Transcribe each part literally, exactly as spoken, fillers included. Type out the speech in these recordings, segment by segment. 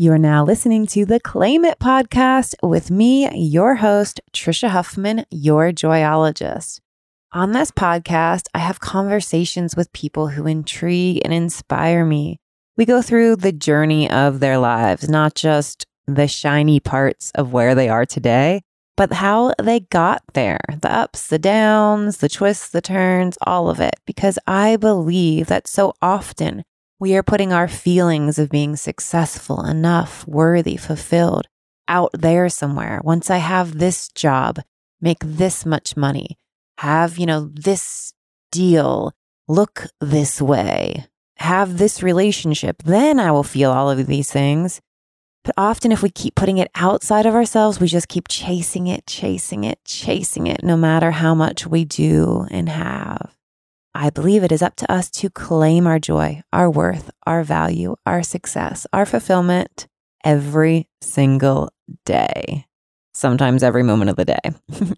You are now listening to the Claim It podcast with me, your host, Trisha Huffman, your joyologist. On this podcast, I have conversations with people who intrigue and inspire me. We go through the journey of their lives, not just the shiny parts of where they are today, but how they got there, the ups, the downs, the twists, the turns, all of it, because I believe that so often we are putting our feelings of being successful, enough, worthy, fulfilled out there somewhere. Once I have this job, make this much money, have, you know, this deal, look this way, have this relationship, then I will feel all of these things. But often if we keep putting it outside of ourselves, we just keep chasing it, chasing it, chasing it, no matter how much we do and have. I believe it is up to us to claim our joy, our worth, our value, our success, our fulfillment every single day. Sometimes every moment of the day.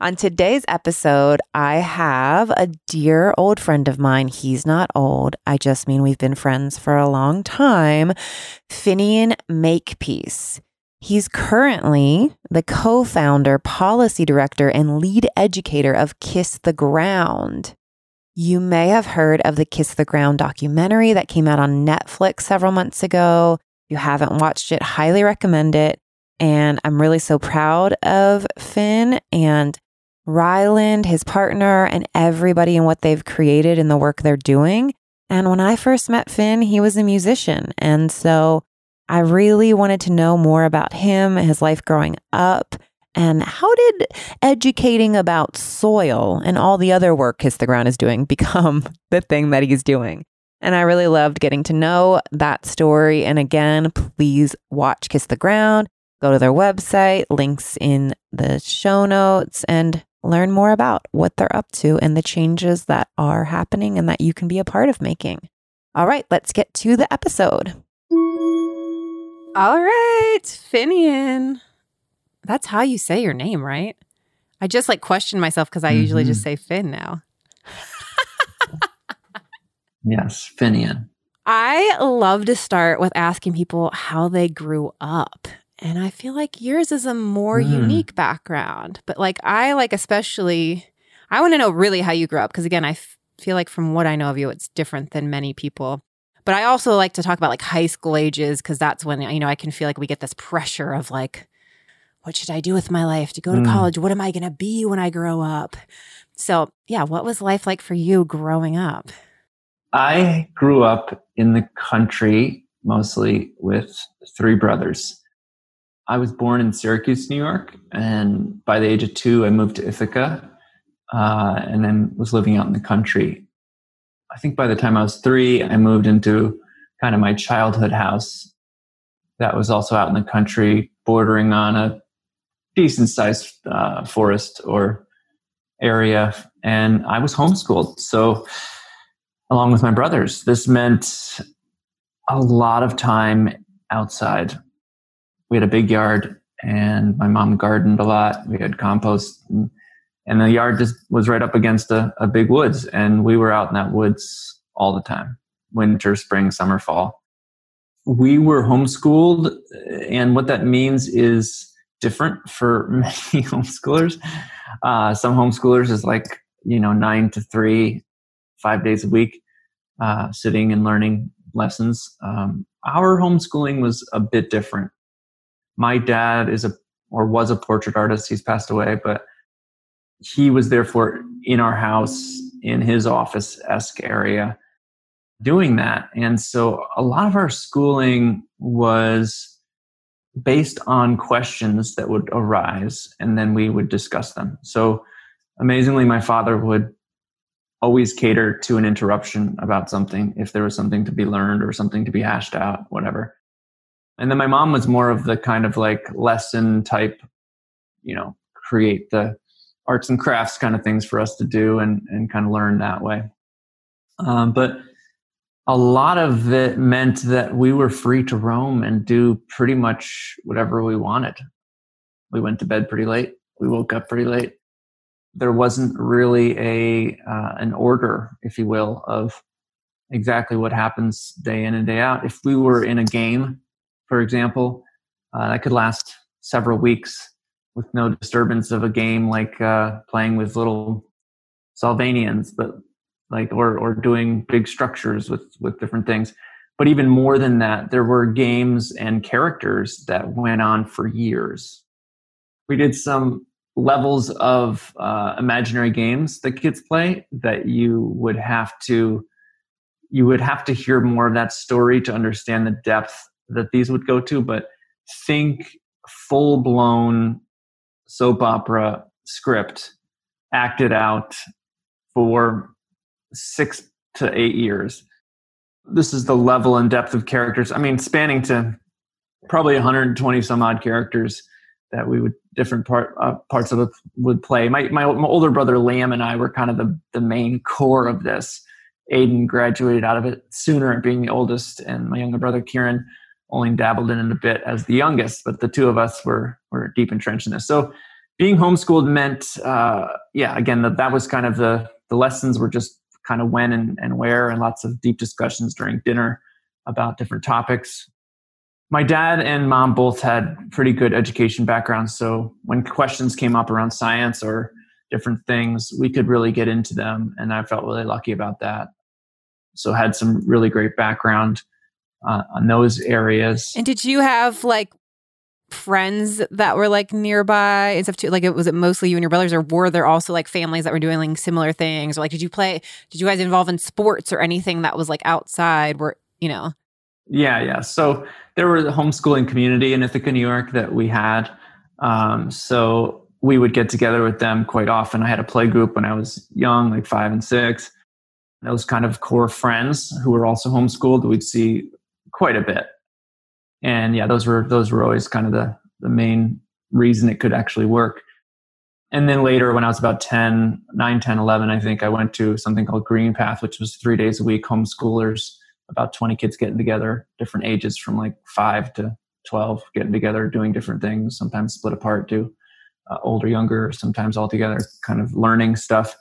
On today's episode, I have a dear old friend of mine. He's not old. I just mean we've been friends for a long time. Finian Makepeace. He's currently the co-founder, policy director, and lead educator of Kiss the Ground. You may have heard of the Kiss the Ground documentary that came out on Netflix several months ago. If you haven't watched it, highly recommend it. And I'm really so proud of Finn and Ryland, his partner, and everybody and what they've created and the work they're doing. And when I first met Finn, he was a musician. And so I really wanted to know more about him, his life growing up, and how did educating about soil and all the other work Kiss the Ground is doing become the thing that he's doing? And I really loved getting to know that story. And again, please watch Kiss the Ground. Go to their website, links in the show notes, and learn more about what they're up to and the changes that are happening and that you can be a part of making. All right, let's get to the episode. All right, Finian. That's how you say your name, right? I just like question myself because I mm-hmm. usually just say Finn now. Yes, Finian. I love to start with asking people how they grew up. And I feel like yours is a more mm. unique background. But like I like especially, I want to know really how you grew up. Because again, I f- feel like from what I know of you, it's different than many people. But I also like to talk about like high school ages because that's when, you know, I can feel like we get this pressure of like, what should I do with my life to go to mm. college? What am I going to be when I grow up? So yeah, what was life like for you growing up? I grew up in the country, mostly with three brothers. I was born in Syracuse, New York, and by the age of two, I moved to Ithaca, uh, and then was living out in the country. I think by the time I was three, I moved into kind of my childhood house that was also out in the country, bordering on a decent-sized uh, forest or area, and I was homeschooled. So, along with my brothers, this meant a lot of time outside. We had a big yard, and my mom gardened a lot. We had compost, and, and the yard just was right up against a, a big woods, and we were out in that woods all the time, winter, spring, summer, fall. We were homeschooled, and what that means is different for many homeschoolers. Uh, some homeschoolers is like, you know, nine to three, five days a week, uh, sitting and learning lessons. Um, our homeschooling was a bit different. My dad is a, or was a portrait artist. He's passed away, but he was therefore in our house, in his office-esque area, doing that. And so a lot of our schooling was based on questions that would arise, and then we would discuss them. So amazingly, my father would always cater to an interruption about something, if there was something to be learned or something to be hashed out, whatever. And then my mom was more of the kind of like lesson type, you know, create the arts and crafts kind of things for us to do and, and kind of learn that way. Um, but a lot of it meant that we were free to roam and do pretty much whatever we wanted. We went to bed pretty late. We woke up pretty late. There wasn't really a uh, an order, if you will, of exactly what happens day in and day out. If we were in a game, for example, uh, that could last several weeks with no disturbance of a game, like uh, playing with little Sylvanians, but like or or doing big structures with with different things. But even more than that, there were games and characters that went on for years. We did some levels of uh, imaginary games that kids play that you would have to you would have to hear more of that story to understand the depth that these would go to. But think full-blown soap opera script acted out for six to eight years. This is the level and depth of characters. I mean, spanning to probably one hundred twenty some odd characters that we would different part uh, parts of it would play. My, my my older brother Liam and I were kind of the the main core of this. Aidan graduated out of it sooner, being the oldest, and my younger brother Kieran only dabbled in it a bit as the youngest. But the two of us were were deep entrenched in this. So being homeschooled meant, uh, yeah, again, that that was kind of the the lessons were just kind of when and, and where, and lots of deep discussions during dinner about different topics. My dad and mom both had pretty good education backgrounds, so when questions came up around science or different things, we could really get into them, and I felt really lucky about that. So had some really great background uh, on those areas. And did you have like friends that were like nearby and stuff too? Like, it was it mostly you and your brothers, or were there also like families that were doing like similar things? Or like, did you play? Did you guys involve in sports or anything that was like outside? Where you know. Yeah, yeah. So there was a homeschooling community in Ithaca, New York that we had. Um, so we would get together with them quite often. I had a play group when I was young, like five and six. Those kind of core friends who were also homeschooled, we'd see quite a bit. And yeah, those were those were always kind of the, the main reason it could actually work. And then later when I was about ten, nine, ten, eleven, I think I went to something called Green Path, which was three days a week homeschoolers. About twenty kids getting together, different ages from like five to twelve, getting together, doing different things, sometimes split apart, do uh, older, younger, sometimes all together, kind of learning stuff.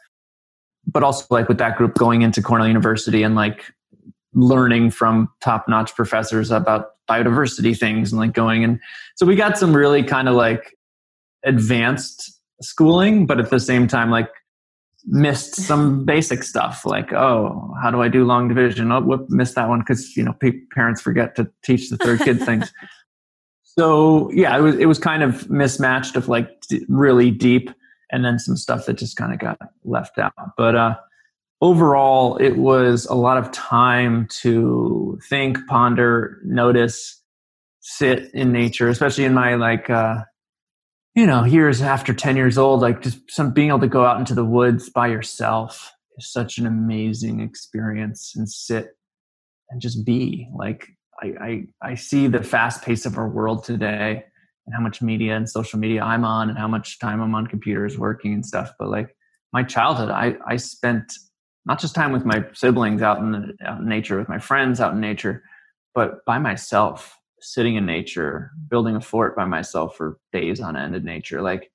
But also like with that group going into Cornell University and like learning from top-notch professors about biodiversity things and like going. And so we got some really kind of like advanced schooling, but at the same time, like missed some basic stuff like, oh, how do I do long division? Oh, whoop, missed that one because, you know, p- parents forget to teach the third kid things. So, yeah, it was it was kind of mismatched of like d- really deep and then some stuff that just kind of got left out. But uh, overall, it was a lot of time to think, ponder, notice, sit in nature, especially in my like uh you know, years after ten years old, like just some being able to go out into the woods by yourself is such an amazing experience and sit and just be like, I, I, I see the fast pace of our world today and how much media and social media I'm on and how much time I'm on computers working and stuff. But like my childhood, I, I spent not just time with my siblings out in, the, out in nature, with my friends out in nature, but by myself. Sitting in nature, building a fort by myself for days on end in nature, like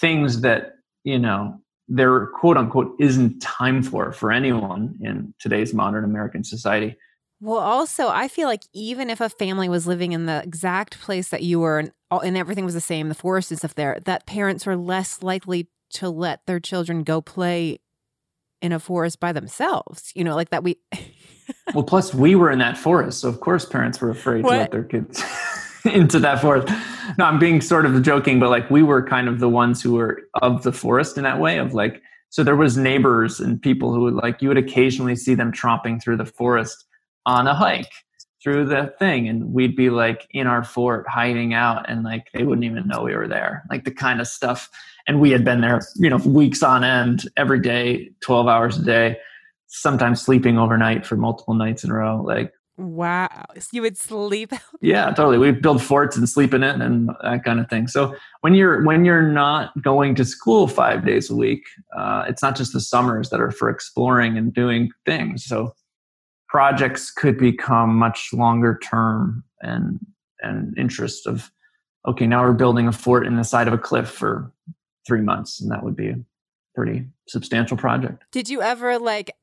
things that, you know, there quote unquote isn't time for, for anyone in today's modern American society. Well, also, I feel like even if a family was living in the exact place that you were and, all, and everything was the same, the forest and stuff there, that parents were less likely to let their children go play in a forest by themselves, you know, like that we... Well, plus we were in that forest, so of course parents were afraid what? to let their kids into that forest. No, I'm being sort of joking, but like we were kind of the ones who were of the forest in that way of like, so there was neighbors and people who would like, you would occasionally see them tromping through the forest on a hike through the thing. And we'd be like in our fort hiding out and like, they wouldn't even know we were there, like the kind of stuff. And we had been there, you know, weeks on end, every day, twelve hours a day. Sometimes sleeping overnight for multiple nights in a row. Like, wow. So you would sleep out? Yeah, totally. We'd build forts and sleep in it and that kind of thing. So when you're, when you're not going to school five days a week, uh, it's not just the summers that are for exploring and doing things. So projects could become much longer term and, and interest of, okay, now we're building a fort in the side of a cliff for three months. And that would be a pretty substantial project. Did you ever like,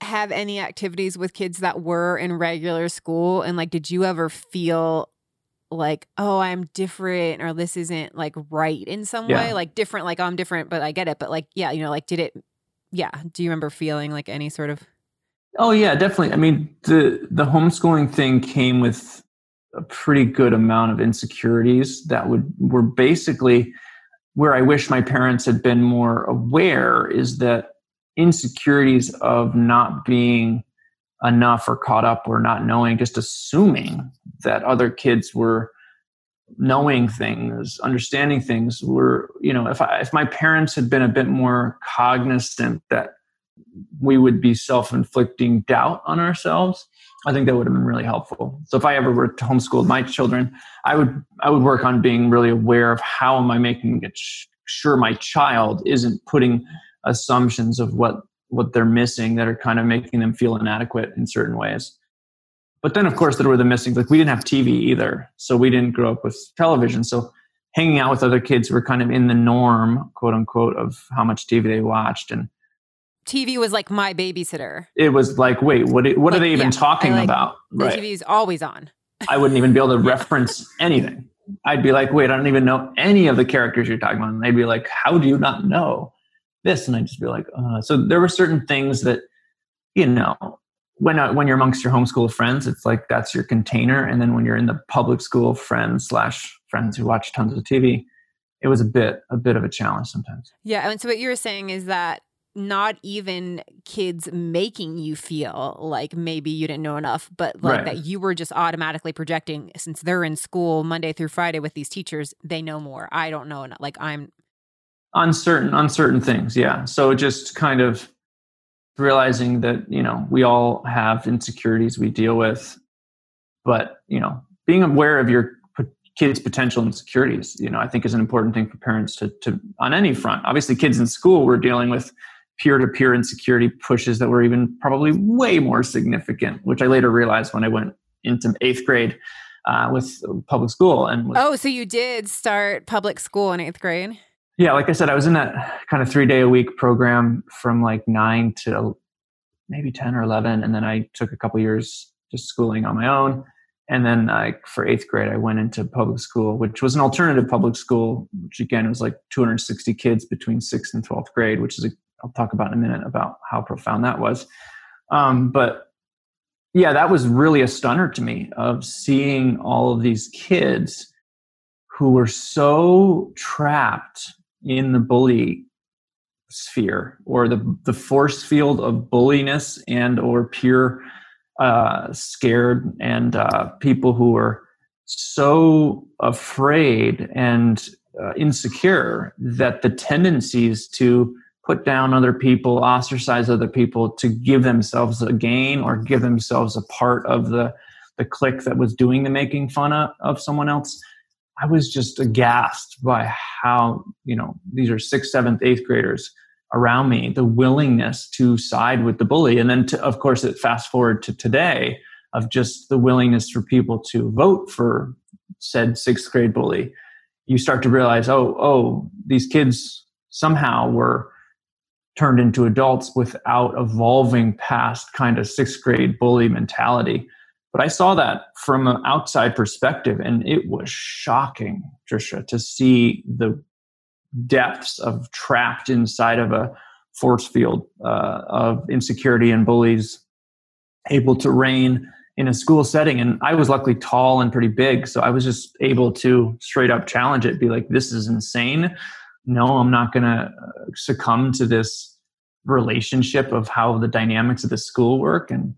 have any activities with kids that were in regular school? And like, did you ever feel like, oh, I'm different, or this isn't like right in some yeah. way, like different, like, oh, I'm different, but I get it. But like, yeah, you know, like, did it, yeah. Do you remember feeling like any sort of? Oh yeah, definitely. I mean, the, the homeschooling thing came with a pretty good amount of insecurities that would, were basically where I wish my parents had been more aware, is that insecurities of not being enough or caught up or not knowing, just assuming that other kids were knowing things, understanding things, were, you know, if I, if my parents had been a bit more cognizant that we would be self-inflicting doubt on ourselves, I think that would have been really helpful. So if I ever were to homeschool my children, I would, I would work on being really aware of how am I making sure my child isn't putting assumptions of what, what they're missing that are kind of making them feel inadequate in certain ways. But then of course there were the missing, like we didn't have T V either. So we didn't grow up with television. So hanging out with other kids who were kind of in the norm, quote unquote, of how much T V they watched. And T V was like my babysitter. It was like, wait, what, what like, are they even yeah, talking I, like, about? Right. The T V is always on. I wouldn't even be able to reference anything. I'd be like, wait, I don't even know any of the characters you're talking about. And they'd be like, how do you not know this? And I'd just be like, uh, so there were certain things that, you know, when, uh, when you're amongst your homeschool friends, it's like, that's your container. And then when you're in the public school friends slash friends who watch tons of T V, it was a bit, a bit of a challenge sometimes. Yeah. And so what you were saying is that not even kids making you feel like maybe you didn't know enough, but like right. that you were just automatically projecting, since they're in school Monday through Friday with these teachers, they know more. I don't know enough. Like I'm uncertain, uncertain things. Yeah. So just kind of realizing that, you know, we all have insecurities we deal with, but, you know, being aware of your kids' potential insecurities, you know, I think is an important thing for parents to, to, on any front. Obviously kids in school were dealing with peer-to-peer insecurity pushes that were even probably way more significant, which I later realized when I went into eighth grade uh, with public school. And was, oh, so you did start public school in eighth grade? Yeah. Like I said, I was in that kind of three day a week program from like nine to maybe ten or eleven. And then I took a couple years just schooling on my own. And then I, for eighth grade, I went into public school, which was an alternative public school, which again was like two hundred sixty kids between sixth and twelfth grade, which is a, I'll talk about in a minute about how profound that was. Um, but yeah, that was really a stunner to me, of seeing all of these kids who were so trapped in the bully sphere, or the, the force field of bulliness and or peer uh, scared, and uh, people who were so afraid and uh, insecure that the tendencies to put down other people, ostracize other people, to give themselves a gain or give themselves a part of the, the clique that was doing the making fun of, of someone else. I was just aghast by how, you know, these are sixth, seventh, eighth graders around me, the willingness to side with the bully. And then, to, of course, it fast forward to today, of just the willingness for people to vote for said sixth grade bully. You start to realize, oh, oh, these kids somehow were turned into adults without evolving past kind of sixth grade bully mentality. But I saw that from an outside perspective, and it was shocking, Trisha, to see the depths of trapped inside of a force field uh, of insecurity and bullies able to reign in a school setting. And I was luckily tall and pretty big, so I was just able to straight up challenge it, be like, this is insane. No, I'm not going to succumb to this relationship of how the dynamics of the school work. And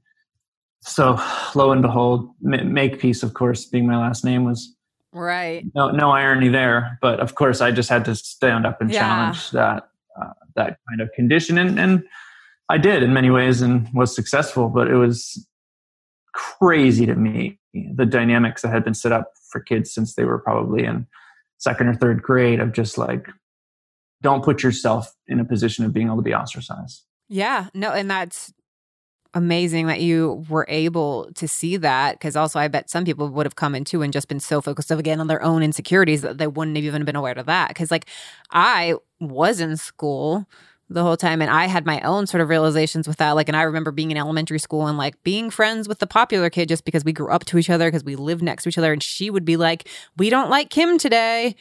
so lo and behold, Make Peace, of course, being my last name, was right. No, no irony there. But of course, I just had to stand up and yeah. challenge that, uh, that kind of condition. And, and I did in many ways, and was successful, but it was crazy to me, the dynamics that had been set up for kids since they were probably in second or third grade, of just like, don't put yourself in a position of being able to be ostracized. Yeah, no. And that's amazing that you were able to see that. Cause also I bet some people would have come in too and just been so focused up again on their own insecurities that they wouldn't have even been aware of that. Cause like I was in school the whole time. And I had my own sort of realizations with that. Like, and I remember being in elementary school and like being friends with the popular kid just because we grew up to each other, because we lived next to each other. And she would be like, we don't like Kim today.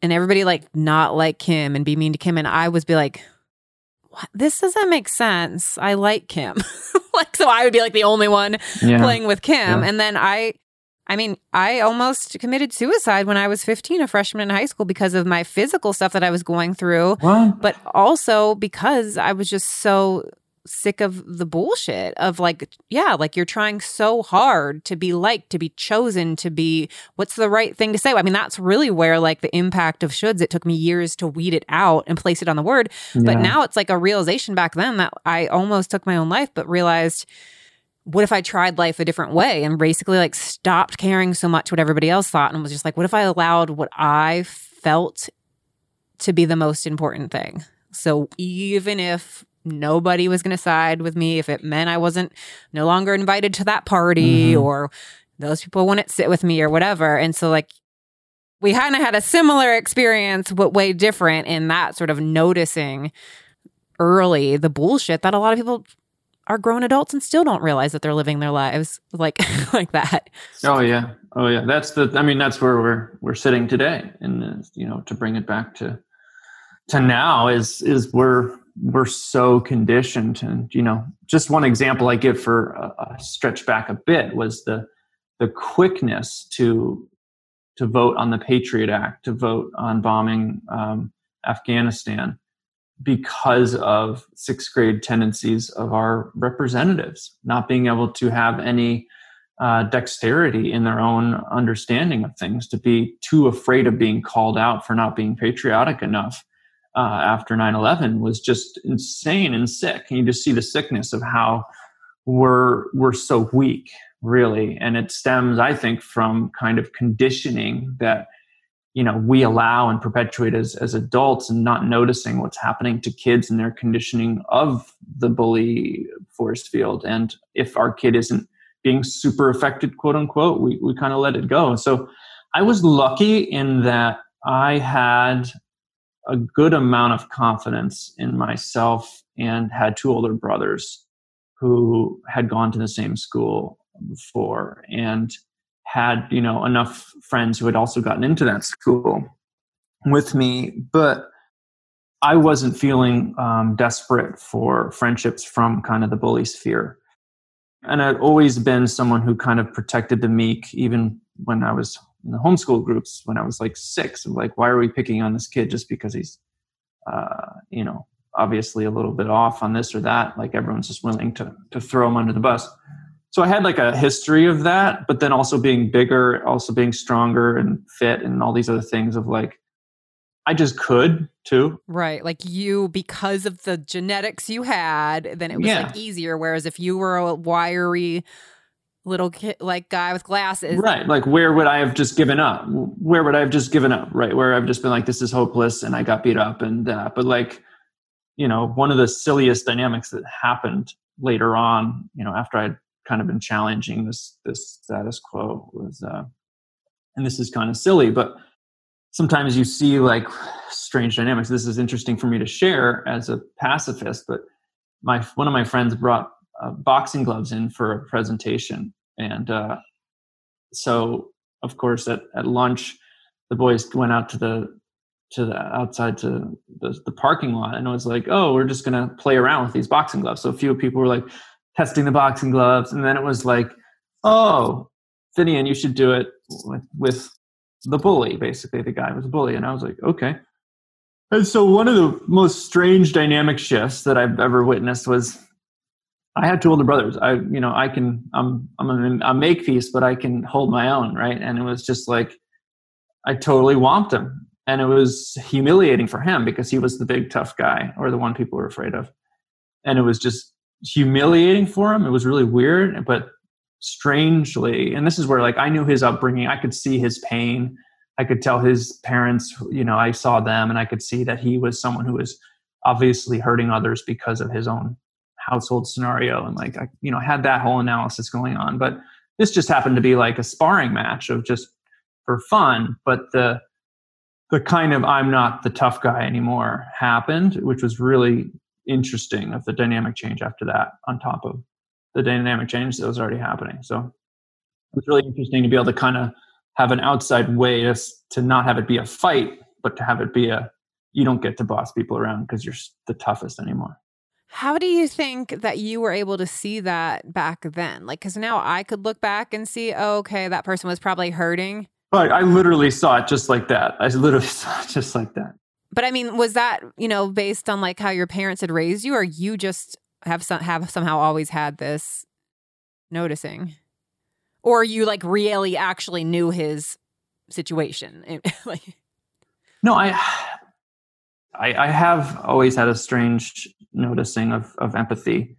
And everybody like not like Kim and be mean to Kim. And I would be like, what? This doesn't make sense. I like Kim. Like, so I would be like the only one yeah. playing with Kim. Yeah. And then I, I mean, I almost committed suicide when I was fifteen, a freshman in high school, because of my physical stuff that I was going through. What? But also because I was just so sick of the bullshit of like, yeah, like you're trying so hard to be liked, to be chosen, to be what's the right thing to say. I mean, that's really where like the impact of shoulds, it took me years to weed it out and place it on the word. Yeah. But now it's like a realization back then that I almost took my own life, but realized, what if I tried life a different way and basically like stopped caring so much what everybody else thought and was just like, what if I allowed what I felt to be the most important thing? So even if nobody was going to side with me, if it meant I wasn't no longer invited to that party mm-hmm. or those people wouldn't sit with me or whatever. And so like we kind of had a similar experience, but way different in that sort of noticing early the bullshit that a lot of people are grown adults and still don't realize that they're living their lives like like that. Oh yeah, oh yeah. That's the. I mean, that's where we're we're sitting today, and uh, you know, to bring it back to to now is is we're we're so conditioned, and you know, just one example I give for a, a stretch back a bit was the the quickness to to vote on the Patriot Act, to vote on bombing um, Afghanistan, because of sixth grade tendencies of our representatives not being able to have any uh, dexterity in their own understanding of things, to be too afraid of being called out for not being patriotic enough uh, after nine eleven was just insane and sick. And you just see the sickness of how we're we're so weak, really. And it stems, I think, from kind of conditioning that you know, we allow and perpetuate as, as adults, and not noticing what's happening to kids and their conditioning of the bully force field. And if our kid isn't being super affected, quote unquote, we, we kind of let it go. So I was lucky in that I had a good amount of confidence in myself and had two older brothers who had gone to the same school before. And had, you know, enough friends who had also gotten into that school with me, but I wasn't feeling um, desperate for friendships from kind of the bully sphere. And I'd always been someone who kind of protected the meek, even when I was in the homeschool groups, when I was like six, I'm like, why are we picking on this kid just because he's, uh, you know, obviously a little bit off on this or that, like everyone's just willing to to throw him under the bus. So I had like a history of that, but then also being bigger, also being stronger and fit and all these other things of like, I just could too. Right. Like you, because of the genetics you had, then it was yeah. like easier. Whereas if you were a wiry little kid, like guy with glasses. Right. Like where would I have just given up? Where would I have just given up? Right. Where I've just been like, this is hopeless and I got beat up and that. Uh, but like, you know, one of the silliest dynamics that happened later on, you know, after I had kind of been challenging this this status quo was, uh, and this is kind of silly, but sometimes you see like strange dynamics. This is interesting for me to share as a pacifist, but my one of my friends brought uh, boxing gloves in for a presentation, and uh, so of course at, at lunch the boys went out to the to the outside to the, the parking lot, and I was like, oh, we're just gonna play around with these boxing gloves. So a few people were like testing the boxing gloves. And then it was like, oh, Finian, you should do it with, with the bully. Basically, the guy was a bully. And I was like, okay. And so one of the most strange dynamic shifts that I've ever witnessed was I had two older brothers. I, you know, I can, I'm, I'm a, a make peace, but I can hold my own. Right. And it was just like, I totally whomped him. And it was humiliating for him because he was the big tough guy or the one people were afraid of. And it was just humiliating for him. It was really weird, but strangely, and this is where like I knew his upbringing, I could see his pain, I could tell his parents, you know, I saw them and I could see that he was someone who was obviously hurting others because of his own household scenario, and like I, you know, had that whole analysis going on. But this just happened to be like a sparring match of just for fun, but the the kind of I'm not the tough guy anymore happened, which was really interesting of the dynamic change after that, on top of the dynamic change that was already happening. So it's really interesting to be able to kind of have an outside way to, to not have it be a fight, but to have it be a, you don't get to boss people around because you're the toughest anymore. How do you think that you were able to see that back then? Like, because now I could look back and see, oh, okay, that person was probably hurting. But I literally saw it just like that. I literally saw it just like that. But I mean, was that, you know, based on like how your parents had raised you, or you just have some, have somehow always had this noticing? Or you like really actually knew his situation? Like, no, I... I, I have always had a strange noticing of, of empathy,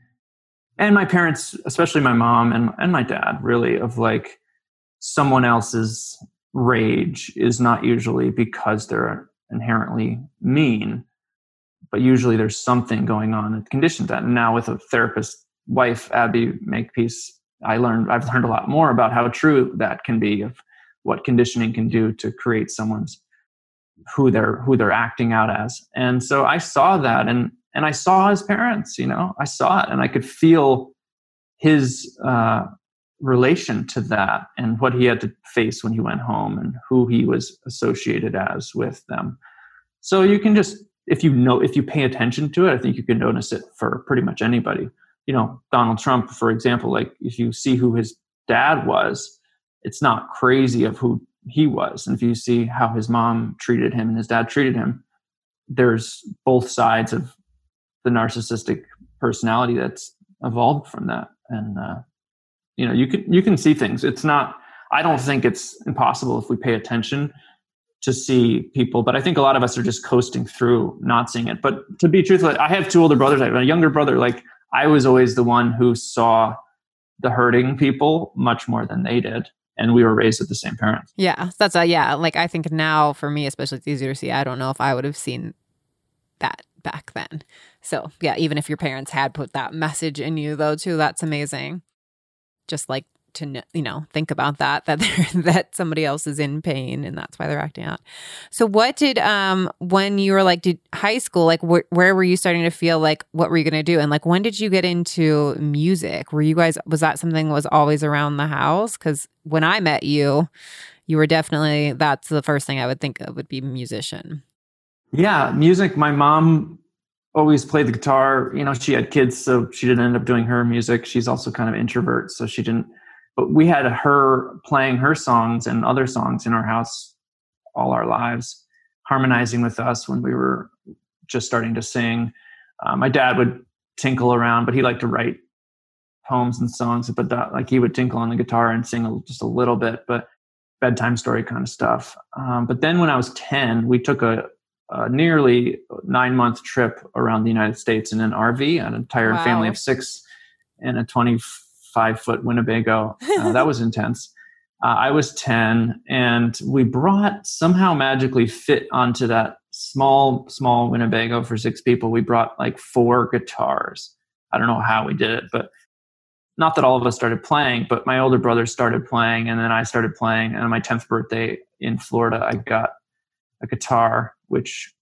and my parents, especially my mom and, and my dad, really, of like someone else's rage is not usually because they're inherently mean, but usually there's something going on that conditions that. And now with a therapist wife, Abby Makepeace, I learned, I've learned a lot more about how true that can be, of what conditioning can do to create someone's who they're who they're acting out as. And so I saw that, and and I saw his parents, you know, I saw it, and I could feel his uh, relation to that and what he had to face when he went home and who he was associated as with them. So you can just, if you know, if you pay attention to it, I think you can notice it for pretty much anybody. You know, Donald Trump, for example, like if you see who his dad was, it's not crazy of who he was. And if you see how his mom treated him and his dad treated him, there's both sides of the narcissistic personality that's evolved from that. And, uh, you know, you can, you can see things. It's not, I don't think it's impossible if we pay attention to see people, but I think a lot of us are just coasting through not seeing it. But to be truthful, I have two older brothers. I have a younger brother. Like I was always the one who saw the hurting people much more than they did. And we were raised with the same parents. Yeah, that's a, yeah. Like I think now for me, especially, it's easier to see. I don't know if I would have seen that back then. So yeah, even if your parents had put that message in you though, too, that's amazing. Just like to, you know, think about that, that that somebody else is in pain and that's why they're acting out. So what did, um, when you were like, did high school, like wh- where were you starting to feel like, what were you going to do? And like, when did you get into music? Were you guys, was that something that was always around the house? Cause when I met you, you were definitely, that's the first thing I would think of would be musician. Yeah. Music. My mom always played the guitar. You know, she had kids, so she didn't end up doing her music. She's also kind of introvert. So she didn't, but we had her playing her songs and other songs in our house all our lives, harmonizing with us when we were just starting to sing. Uh, my dad would tinkle around, but he liked to write poems and songs, but that, like he would tinkle on the guitar and sing a, just a little bit, but bedtime story kind of stuff. Um, but then when I was ten, we took a, a nearly nine-month trip around the United States in an R V, an entire wow. family of six and a twenty-four five-foot Winnebago. Uh, that was intense. Uh, I was ten, and we brought, somehow magically fit onto that small, small Winnebago for six people. We brought like four guitars. I don't know how we did it, but not that all of us started playing, but my older brother started playing, and then I started playing. And on my tenth birthday in Florida, I got a guitar, which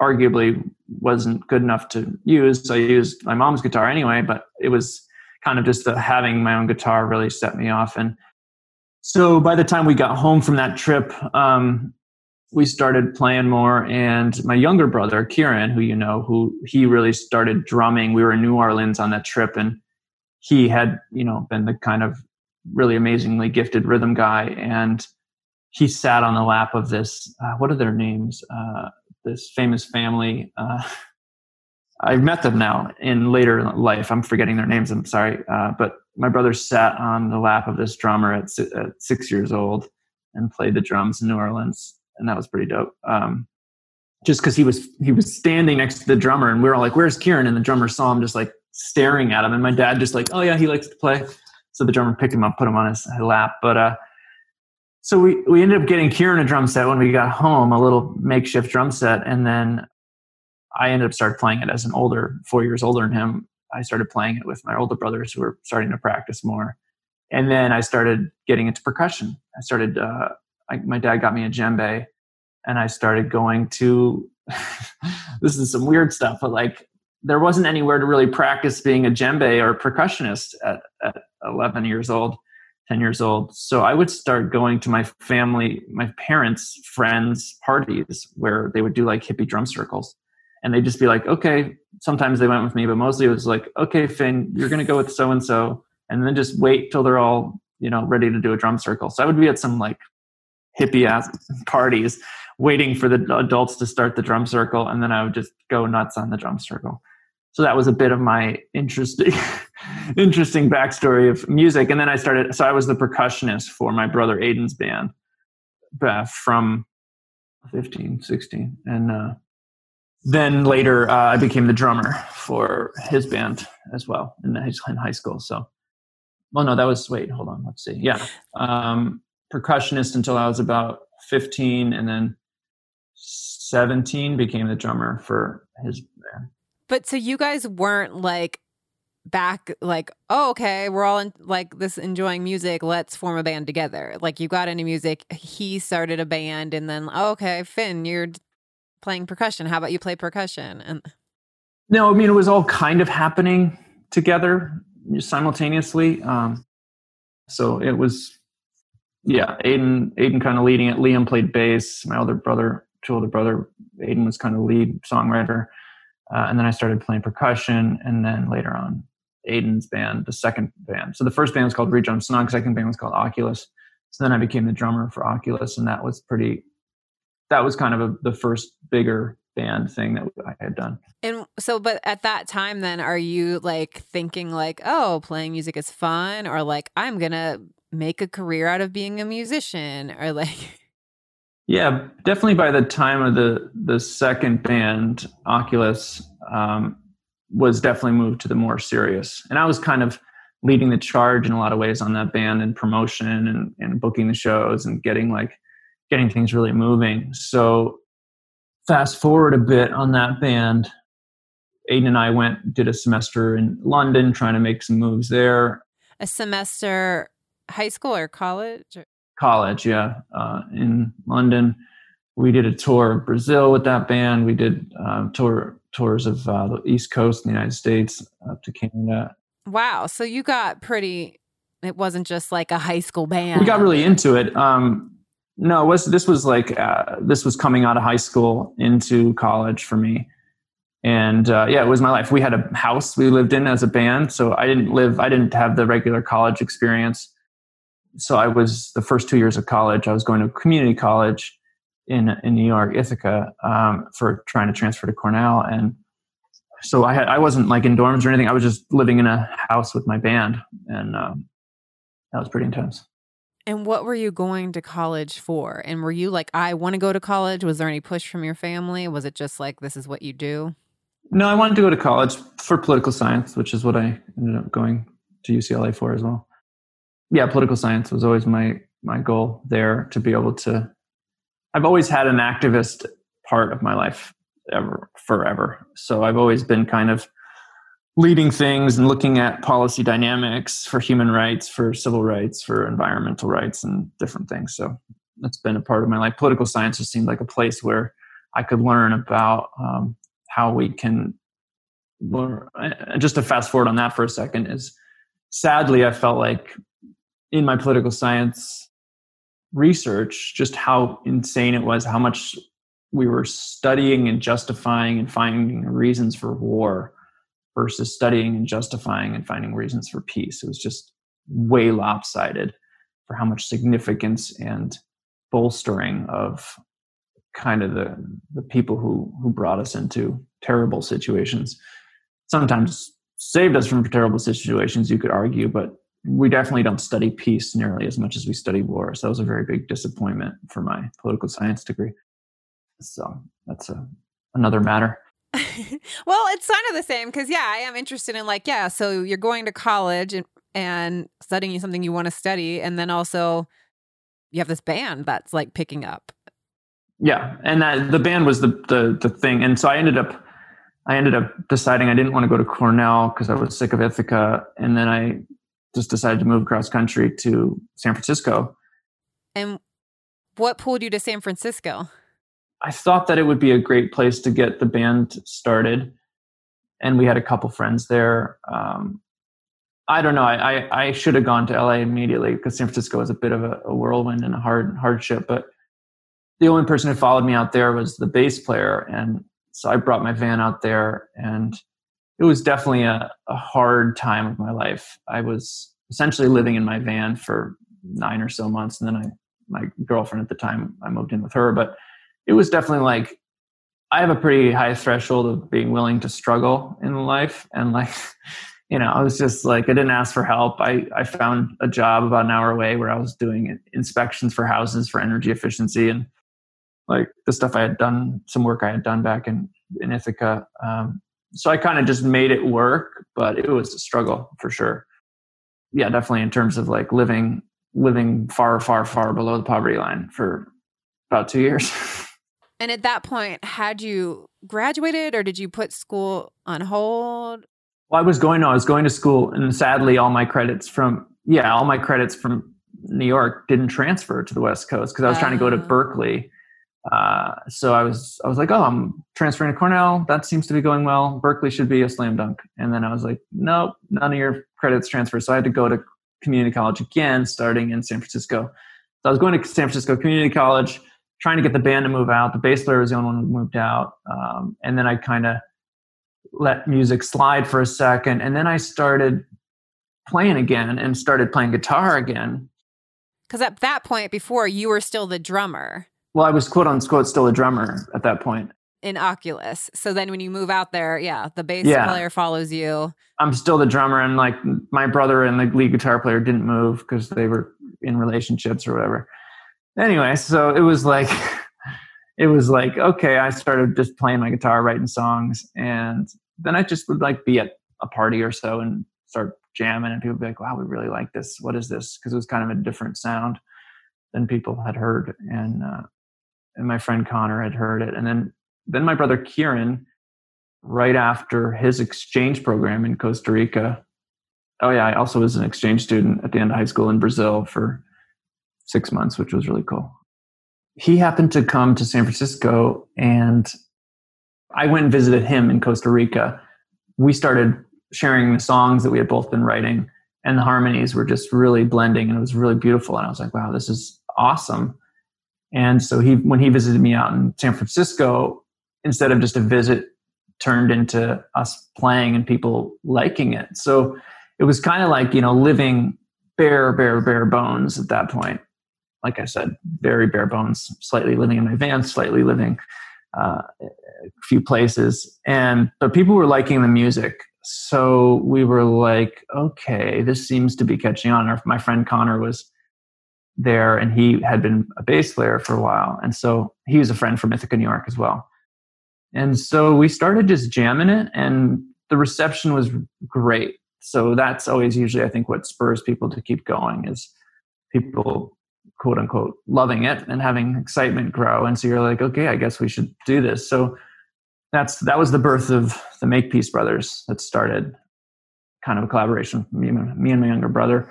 arguably wasn't good enough to use. So I used my mom's guitar anyway, but it was kind of just the having my own guitar really set me off. And so by the time we got home from that trip, um, we started playing more. And my younger brother, Kieran, who you know, who he really started drumming. We were in New Orleans on that trip, and he had, you know, been the kind of really amazingly gifted rhythm guy. And he sat on the lap of this, uh, what are their names? Uh, this famous family, uh, I've met them now in later life. I'm forgetting their names. I'm sorry. Uh, but my brother sat on the lap of this drummer at, si- at six years old and played the drums in New Orleans. And that was pretty dope. Um, just because he was he was standing next to the drummer, and we were all like, where's Kieran? And the drummer saw him just like staring at him. And my dad just like, oh yeah, he likes to play. So the drummer picked him up, put him on his lap. But uh, so we, we ended up getting Kieran a drum set when we got home, a little makeshift drum set. And then I ended up started playing it as an older, four years older than him. I started playing it with my older brothers who were starting to practice more. And then I started getting into percussion. I started, uh, I, my dad got me a djembe, and I started going to, this is some weird stuff, but like there wasn't anywhere to really practice being a djembe or a percussionist at, at eleven years old, ten years old. So I would start going to my family, my parents' friends' parties where they would do like hippie drum circles. And they'd just be like, okay, sometimes they went with me, but mostly it was like, okay, Finn, you're going to go with so-and-so, and then just wait till they're all, you know, ready to do a drum circle. So I would be at some like hippie ass parties waiting for the adults to start the drum circle. And then I would just go nuts on the drum circle. So that was a bit of my interesting, interesting backstory of music. And then I started, so I was the percussionist for my brother Aidan's band uh, from fifteen, sixteen. And uh, then later uh, I became the drummer for his band as well in, the, in high school. So, well, no, that was, wait, hold on. Let's see. Yeah. Um, percussionist until I was about fifteen, and then seventeen became the drummer for his band. But so you guys weren't like back like, oh, okay, we're all in, like this enjoying music. Let's form a band together. Like you got into music. He started a band and then, oh, okay, Finn, you're playing percussion. How about you play percussion? And no, I mean, it was all kind of happening together simultaneously. Um, so it was, yeah, Aidan, Aidan kind of leading it. Liam played bass. My older brother, two older brother, Aidan was kind of lead songwriter. Uh, and then I started playing percussion, and then later on, Aidan's band, the second band. So the first band was called Redrum Snug, second band was called Oculus. So then I became the drummer for Oculus, and that was pretty, that was kind of a, the first bigger band thing that I had done. And so, but at that time then, are you like thinking like, oh, playing music is fun, or like, I'm going to make a career out of being a musician, or like... Yeah, definitely by the time of the the second band, Oculus um, was definitely moved to the more serious. And I was kind of leading the charge in a lot of ways on that band and promotion and, and booking the shows and getting like getting things really moving. So fast forward a bit on that band, Aidan and I went, did a semester in London trying to make some moves there. A semester high school or college? Or- College, yeah, uh, in London. We did a tour of Brazil with that band. We did uh, tour tours of uh, the East Coast in the United States up to Canada. Wow. So you got pretty, it wasn't just like a high school band. We got really into it. Um, no, it was, this was like, uh, this was coming out of high school into college for me. And uh, yeah, it was my life. We had a house we lived in as a band. So I didn't live, I didn't have the regular college experience. So I was, the first two years of college, I was going to community college in in New York, Ithaca, um, for trying to transfer to Cornell. And so I had, I wasn't like in dorms or anything. I was just living in a house with my band. And um, that was pretty intense. And what were you going to college for? And were you like, I want to go to college? Was there any push from your family? Was it just like, this is what you do? No, I wanted to go to college for political science, which is what I ended up going to U C L A for as well. Yeah, political science was always my my goal there, to be able to, I've always had an activist part of my life ever, forever. So I've always been kind of leading things and looking at policy dynamics for human rights, for civil rights, for environmental rights and different things. So that's been a part of my life. Political science just seemed like a place where I could learn about um, how we can, learn. Just to fast forward on that for a second, is sadly I felt like, in my political science research, just how insane it was, how much we were studying and justifying and finding reasons for war versus studying and justifying and finding reasons for peace. It was just way lopsided for how much significance and bolstering of kind of the, the people who, who brought us into terrible situations. Sometimes saved us from terrible situations, you could argue, but we definitely don't study peace nearly as much as we study war. So that was a very big disappointment for my political science degree. So that's a, another matter. Well, it's kind of the same because, yeah, I am interested in like, yeah, so you're going to college and, and studying something you want to study. And then also you have this band that's like picking up. Yeah. And that, the band was the, the the thing. And so I ended up, I ended up deciding I didn't want to go to Cornell because I was sick of Ithaca. And then I just decided to move across country to San Francisco. And what pulled you to San Francisco? I thought that it would be a great place to get the band started. and we had a couple friends there. Um, I don't know. I, I, I should have gone to L A immediately because San Francisco was a bit of a, a whirlwind and a hard hardship. But the only person who followed me out there was the bass player. And so I brought my van out there, and it was definitely a, a hard time of my life. I was essentially living in my van for nine or so months. And then I, my girlfriend at the time, I moved in with her, but it was definitely like, I have a pretty high threshold of being willing to struggle in life. And like, you know, I was just like, I didn't ask for help. I, I found a job about an hour away where I was doing inspections for houses for energy efficiency and like the stuff I had done, some work I had done back in, in Ithaca. Um, so I kind of just made it work, but it was a struggle for sure. Yeah, definitely in terms of like living, living far, far, far below the poverty line for about two years. And at that point, had you graduated or did you put school on hold? Well, I was going, no, I was going to school, and sadly all my credits from, yeah, all my credits from New York didn't transfer to the West Coast because I was uh, trying to go to Berkeley. Uh, so I was, I was like, oh, I'm transferring to Cornell. That seems to be going well. Berkeley should be a slam dunk. And then I was like, nope, none of your credits transfer. So I had to go to community college again, starting in San Francisco. So I was going to San Francisco Community College, trying to get the band to move out. The bass player was the only one who moved out. Um, and then I kind of let music slide for a second. And then I started playing again and started playing guitar again. Because at that point before, you were still the drummer. Well, I was quote unquote still a drummer at that point. In Oculus. So then when you move out there, yeah, the bass yeah. player follows you. I'm still the drummer, and like my brother and the lead guitar player didn't move because they were in relationships or whatever. Anyway, so it was like, it was like, okay, I started just playing my guitar, writing songs. And then I just would like be at a party or so and start jamming, and people would be like, wow, we really like this. What is this? Because it was kind of a different sound than people had heard. And, uh, and my friend Connor had heard it. And then, then my brother Kieran, right after his exchange program in Costa Rica. Oh yeah. I also was an exchange student at the end of high school in Brazil for six months, which was really cool. He happened to come to San Francisco, and I went and visited him in Costa Rica. We started sharing the songs that we had both been writing, and the harmonies were just really blending, and it was really beautiful. And I was like, wow, this is awesome. And so he, when he visited me out in San Francisco, instead of just a visit, turned into us playing and people liking it. So it was kind of like, you know, living bare, bare, bare bones at that point. Like I said, very bare bones, slightly living in my van, slightly living uh, a few places. And, but people were liking the music. So we were like, okay, this seems to be catching on. Our, my friend Connor was there, and he had been a bass player for a while. And so he was a friend from Ithaca, New York as well. And so we started just jamming it, and the reception was great. So that's always usually, I think, what spurs people to keep going is people, quote unquote, loving it and having excitement grow. And so you're like, okay, I guess we should do this. So that's, that was the birth of the Make Peace Brothers. That started kind of a collaboration with me, me and my younger brother,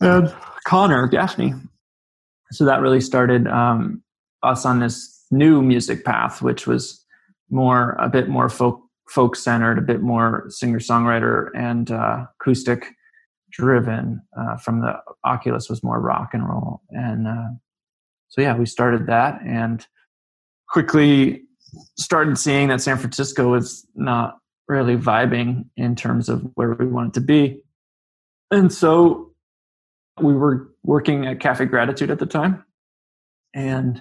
and Connor Gaffney. So that really started um, us on this new music path, which was more, a bit more folk, folk centered, a bit more singer-songwriter and uh, acoustic driven. Uh, from the Oculus was more rock and roll. And uh, so, yeah, we started that, and quickly started seeing that San Francisco was not really vibing in terms of where we wanted to be. And so we were working at Cafe Gratitude at the time. And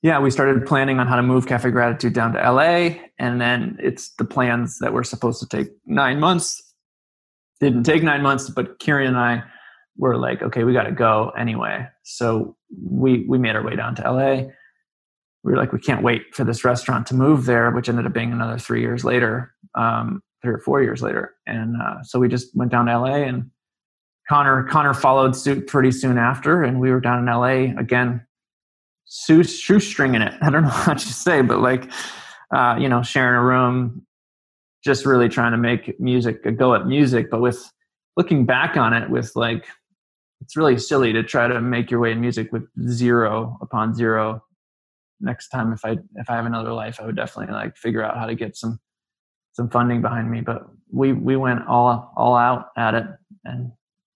yeah, we started planning on how to move Cafe Gratitude down to L A. And then it's the plans that were supposed to take nine months. Didn't take nine months, but Kieran and I were like, okay, we got to go anyway. So we we made our way down to L A. We were like, we can't wait for this restaurant to move there, which ended up being another three years later, um, three or four years later. And uh, so we just went down to L A, and Connor Connor followed suit pretty soon after, and we were down in L A again, shoestringing it. I don't know how to say, but like, uh, you know, sharing a room, just really trying to make music a go at music. But with looking back on it, with like, it's really silly to try to make your way in music with zero upon zero. Next time, if I, if I have another life, I would definitely like figure out how to get some, some funding behind me, but we we went all all out at it and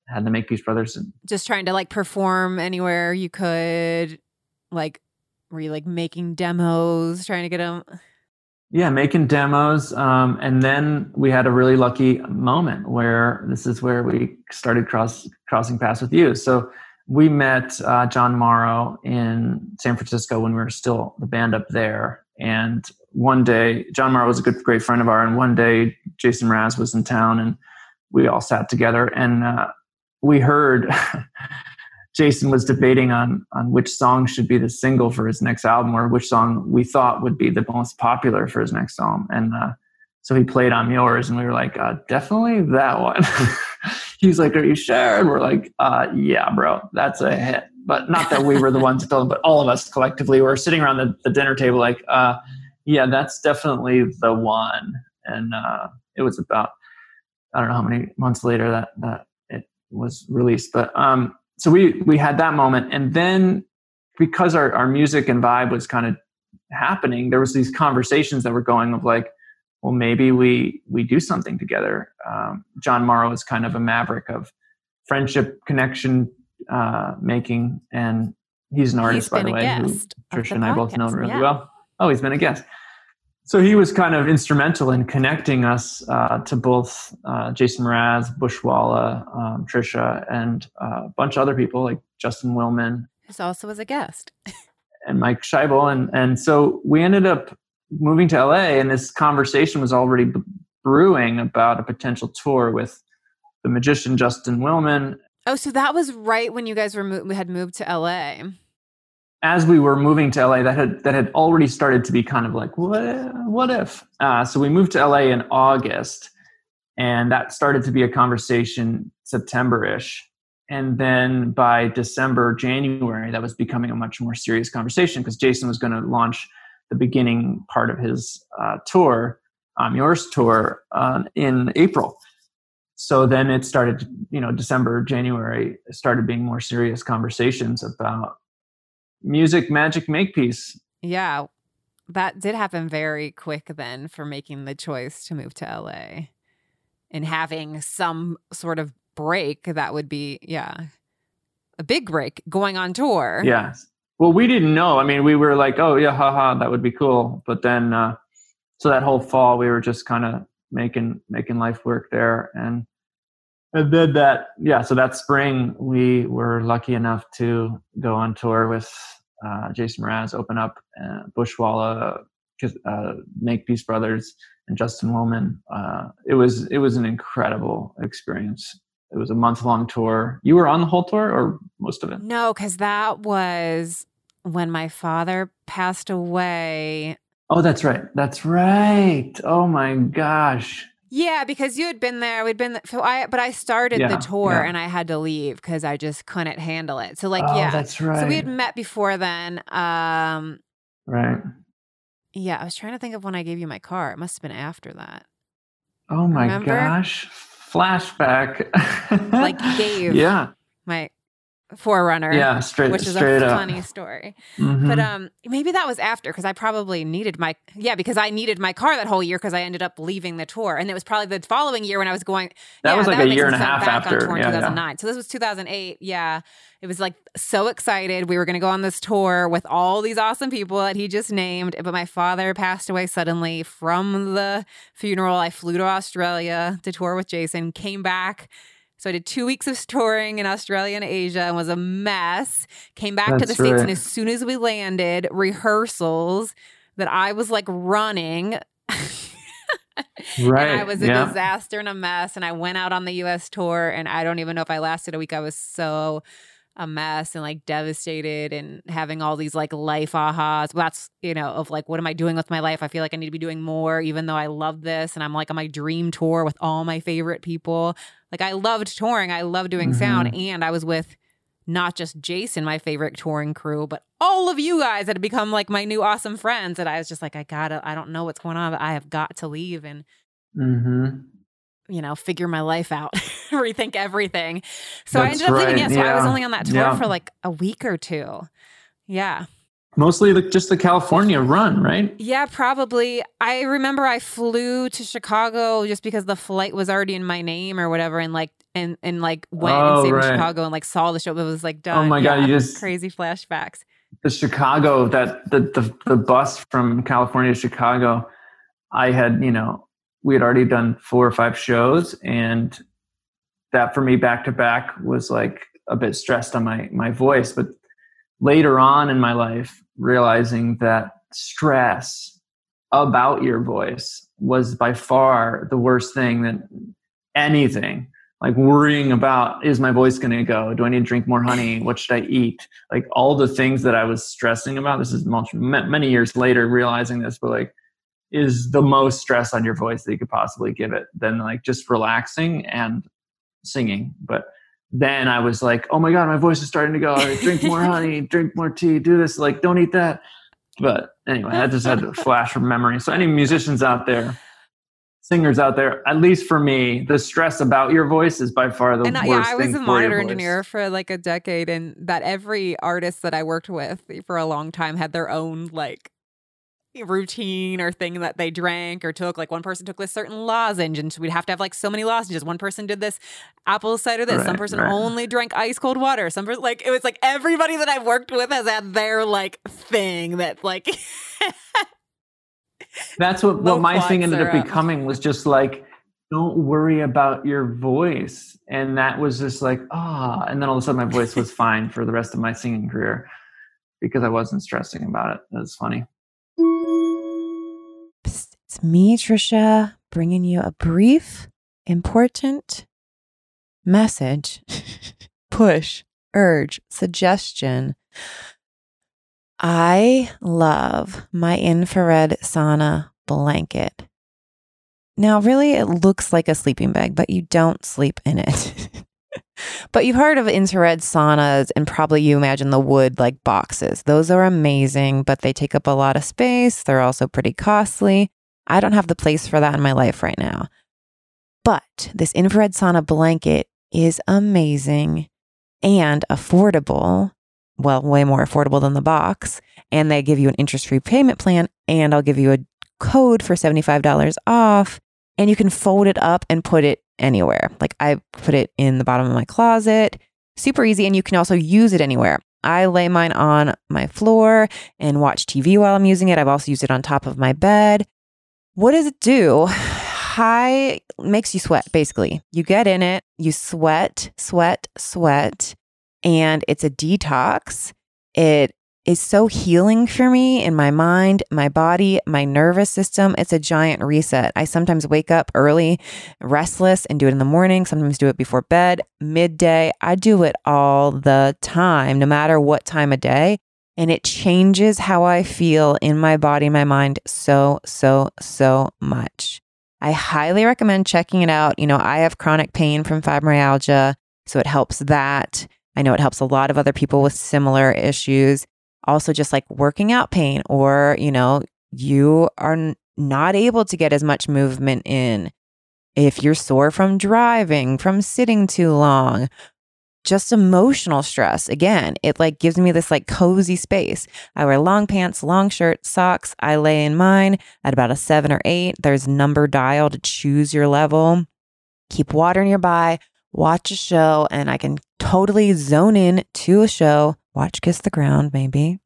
had the Make Peace Brothers. And just trying to like perform anywhere you could, like were you like making demos, trying to get them? Yeah, making demos. Um, and then we had a really lucky moment where this is where we started cross crossing paths with you. So we met uh, John Morrow in San Francisco when we were still the band up there. And one day, John Morrow was a good, great friend of ours. And one day, Jason Mraz was in town and we all sat together and uh, we heard Jason was debating on on which song should be the single for his next album, or which song we thought would be the most popular for his next album. And uh, so he played "I'm Yours," and we were like, uh, "Definitely that one." He's like, "Are you sure?" And we're like, uh, "Yeah, bro, that's a hit." But not that we were the ones that told him, but all of us collectively were sitting around the, the dinner table, like, uh, "Yeah, that's definitely the one." And uh, it was about I don't know how many months later that that it was released, but. Um, So we we had that moment, and then because our, our music and vibe was kind of happening, there was these conversations that were going of like, well, maybe we we do something together. Um, John Morrow is kind of a maverick of friendship, connection uh, making, and he's an artist, he's by the way, who Trisha and I podcast. both know really yeah. well. Oh, he's been a guest. So he was kind of instrumental in connecting us uh, to both uh, Jason Mraz, Bushwalla, um, Trisha, and uh, a bunch of other people like Justin Willman. Who also was a guest. And Mike Scheibel. And, and so we ended up moving to L A, and this conversation was already b- brewing about a potential tour with the magician Justin Willman. Oh, so that was right when you guys were mo- had moved to L A. As we were moving to L A, that had that had already started to be kind of like, what, what if? Uh, so we moved to L A in August, and that started to be a conversation September-ish. And then by December, January, that was becoming a much more serious conversation because Jason was going to launch the beginning part of his uh, tour, I'm Yours tour, uh, in April. So then it started, you know, December, January, it started being more serious conversations about music, magic, make peace. Yeah, that did happen very quick then for making the choice to move to L A and having some sort of break that would be, yeah, a big break going on tour. Yeah. Well, we didn't know. I mean, we were like, oh, yeah, haha, that would be cool. But then, uh, so that whole fall, we were just kind of making making life work there. And, and then that, yeah, so that spring, we were lucky enough to go on tour with uh, Jason Mraz, open up uh, Bushwalla, uh, Make Peace Brothers, and Justin Willman. Uh, it was it was an incredible experience. It was a month-long tour. You were on the whole tour or most of it? No, because that was when my father passed away. Oh, that's right. That's right. Oh, my gosh. Yeah, because you had been there, we'd been there, so I but I started yeah, the tour yeah. and I had to leave because I just couldn't handle it. So like, oh, yeah, that's right. So we had met before then. Um, right. Yeah, I was trying to think of when I gave you my car. It must have been after that. Oh my Remember? gosh, flashback. Like gave yeah my Forerunner, yeah, straight, which is straight a up. funny story. Mm-hmm. But um, maybe that was after because I probably needed my yeah because I needed my car that whole year because I ended up leaving the tour, and it was probably the following year when I was going. That yeah, was like that a year and a half after. On tour in yeah, two thousand nine. Yeah. So this was two thousand eight. Yeah, it was like so excited. We were going to go on this tour with all these awesome people that he just named, but my father passed away suddenly from the funeral. I flew to Australia to tour with Jason. Came back. So I did two weeks of touring in Australia and Asia and was a mess. Came back That's to the States, right. and as soon as we landed, rehearsals that I was like running. Right. And I was a yeah. disaster and a mess. And I went out on the U S tour, and I don't even know if I lasted a week. I was so a mess and like devastated and having all these like life ahas. Well, that's, you know, of like, what am I doing with my life? I feel like I need to be doing more, even though I love this. And I'm like on my dream tour with all my favorite people. Like I loved touring. I loved doing mm-hmm. sound. And I was with not just Jason, my favorite touring crew, but all of you guys that had become like my new awesome friends. And I was just like, I gotta, I don't know what's going on, but I have got to leave. And mm-hmm. you know, figure my life out, rethink everything. So That's I ended up right. thinking, yes, yeah, so yeah. I was only on that tour yeah. for like a week or two. Yeah. Mostly the, just the California run, right? Yeah, probably. I remember I flew to Chicago just because the flight was already in my name or whatever, and like and and like went oh, and stayed right. in Chicago and like saw the show, but it was like done. Oh my yeah, god, you just crazy flashbacks. The Chicago that the, the the bus from California to Chicago, I had you know we had already done four or five shows, and that for me back to back was like a bit stressed on my my voice, but. Later on in my life, realizing that stress about your voice was by far the worst thing that anything, like worrying about, is my voice going to go? Do I need to drink more honey? What should I eat? Like all the things that I was stressing about, this is much, many years later realizing this, but like is the most stress on your voice that you could possibly give it than like just relaxing and singing. But then I was like, oh my God, my voice is starting to go. Drink more honey, drink more tea, do this, like, don't eat that. But anyway, I just had to flash from memory. So any musicians out there, singers out there, at least for me, the stress about your voice is by far the and, worst thing. Yeah, I was a monitor engineer for like a decade, and that every artist that I worked with for a long time had their own like routine or thing that they drank or took. Like one person took this certain lozenge and we'd have to have like so many lozenges. One person did this apple cider this. Right, some person right. only drank ice cold water. Some person, like it was like everybody that I've worked with has had their like thing that like that's what, what my thing ended up becoming was just like don't worry about your voice. And that was just like ah oh. And then all of a sudden my voice was fine for the rest of my singing career because I wasn't stressing about it. That was funny. It's me, Trisha, bringing you a brief, important message, push, urge, suggestion. I love my infrared sauna blanket. Now, really, it looks like a sleeping bag, but you don't sleep in it. But you've heard of infrared saunas, and probably you imagine the wood like boxes. Those are amazing, but they take up a lot of space. They're also pretty costly. I don't have the place for that in my life right now. But this infrared sauna blanket is amazing and affordable. Well, way more affordable than the box. And they give you an interest-free payment plan, and I'll give you a code for seventy-five dollars off. And you can fold it up and put it anywhere. Like I put it in the bottom of my closet. Super easy. And you can also use it anywhere. I lay mine on my floor and watch T V while I'm using it. I've also used it on top of my bed. What does it do? High makes you sweat, basically. You get in it, you sweat, sweat, sweat, and it's a detox. It is so healing for me in my mind, my body, my nervous system. It's a giant reset. I sometimes wake up early, restless, and do it in the morning. Sometimes do it before bed, midday. I do it all the time, no matter what time of day. And it changes how I feel in my body, my mind so, so, so much. I highly recommend checking it out. You know, I have chronic pain from fibromyalgia, so it helps that. I know it helps a lot of other people with similar issues. Also just like working out pain, or, you know, you are n- not able to get as much movement in. If you're sore from driving, from sitting too long, just emotional stress. Again, it like gives me this like cozy space. I wear long pants, long shirt, socks. I lay in mine at about a seven or eight. There's number dial to choose your level. Keep water nearby, watch a show, and I can totally zone in to a show. Watch Kiss the Ground, maybe.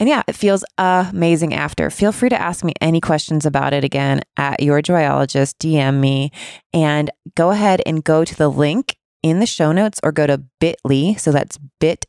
And yeah, it feels amazing after. Feel free to ask me any questions about it again at Your Joyologist, D M me, and go ahead and go to the link in the show notes or go to bit dot l y. So that's bit,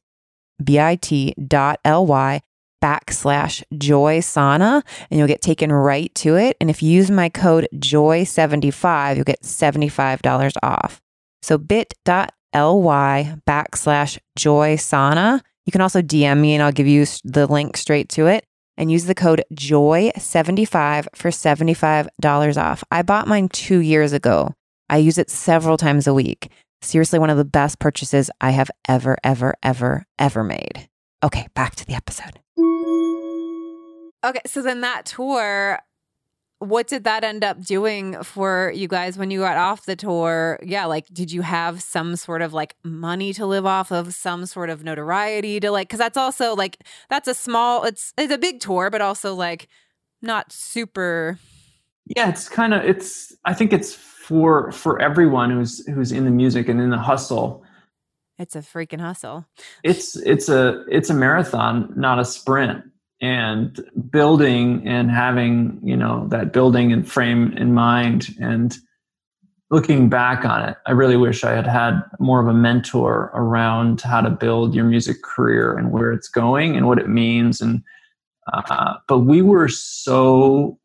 B I T dot L Y backslash joy sauna, and you'll get taken right to it. And if you use my code joy seventy-five, you'll get seventy-five dollars off. So bit dot l y backslash joy sauna. You can also D M me and I'll give you the link straight to it, and use the code joy seventy-five for seventy-five dollars off. I bought mine two years ago. I use it several times a week. Seriously, one of the best purchases I have ever, ever, ever, ever made. Okay, back to the episode. Okay, so then that tour, what did that end up doing for you guys when you got off the tour? Yeah, like, did you have some sort of like money to live off of, some sort of notoriety to like, because that's also like, that's a small, it's it's a big tour, but also like not super. Yeah, it's kind of, it's, I think it's for, for everyone who's, who's in the music and in the hustle. It's a freaking hustle. It's, it's a, it's a marathon, not a sprint. And building and having, you know, that building and frame in mind and looking back on it, I really wish I had had more of a mentor around how to build your music career and where it's going and what it means. And, uh, but we were so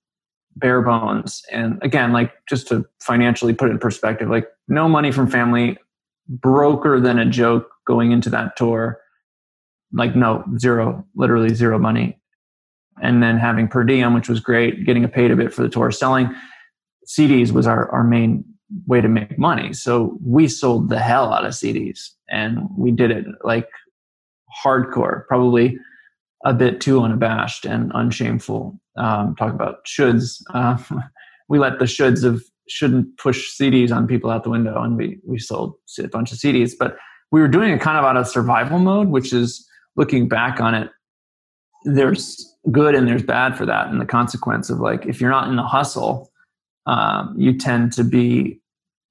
bare bones. And again, like, just to financially put it in perspective, like no money from family, broker than a joke going into that tour, like no, zero, literally zero money. And then having per diem, which was great, getting a paid a bit for the tour, selling C Ds was our, our main way to make money. So we sold the hell out of C Ds and we did it like hardcore, probably a bit too unabashed and unshameful. Um, talk about shoulds. Uh, we let the shoulds of shouldn't push C Ds on people out the window, and we, we sold a bunch of C Ds. But we were doing it kind of out of survival mode, which is, looking back on it, there's good and there's bad for that. And the consequence of like, if you're not in the hustle, um, you tend to be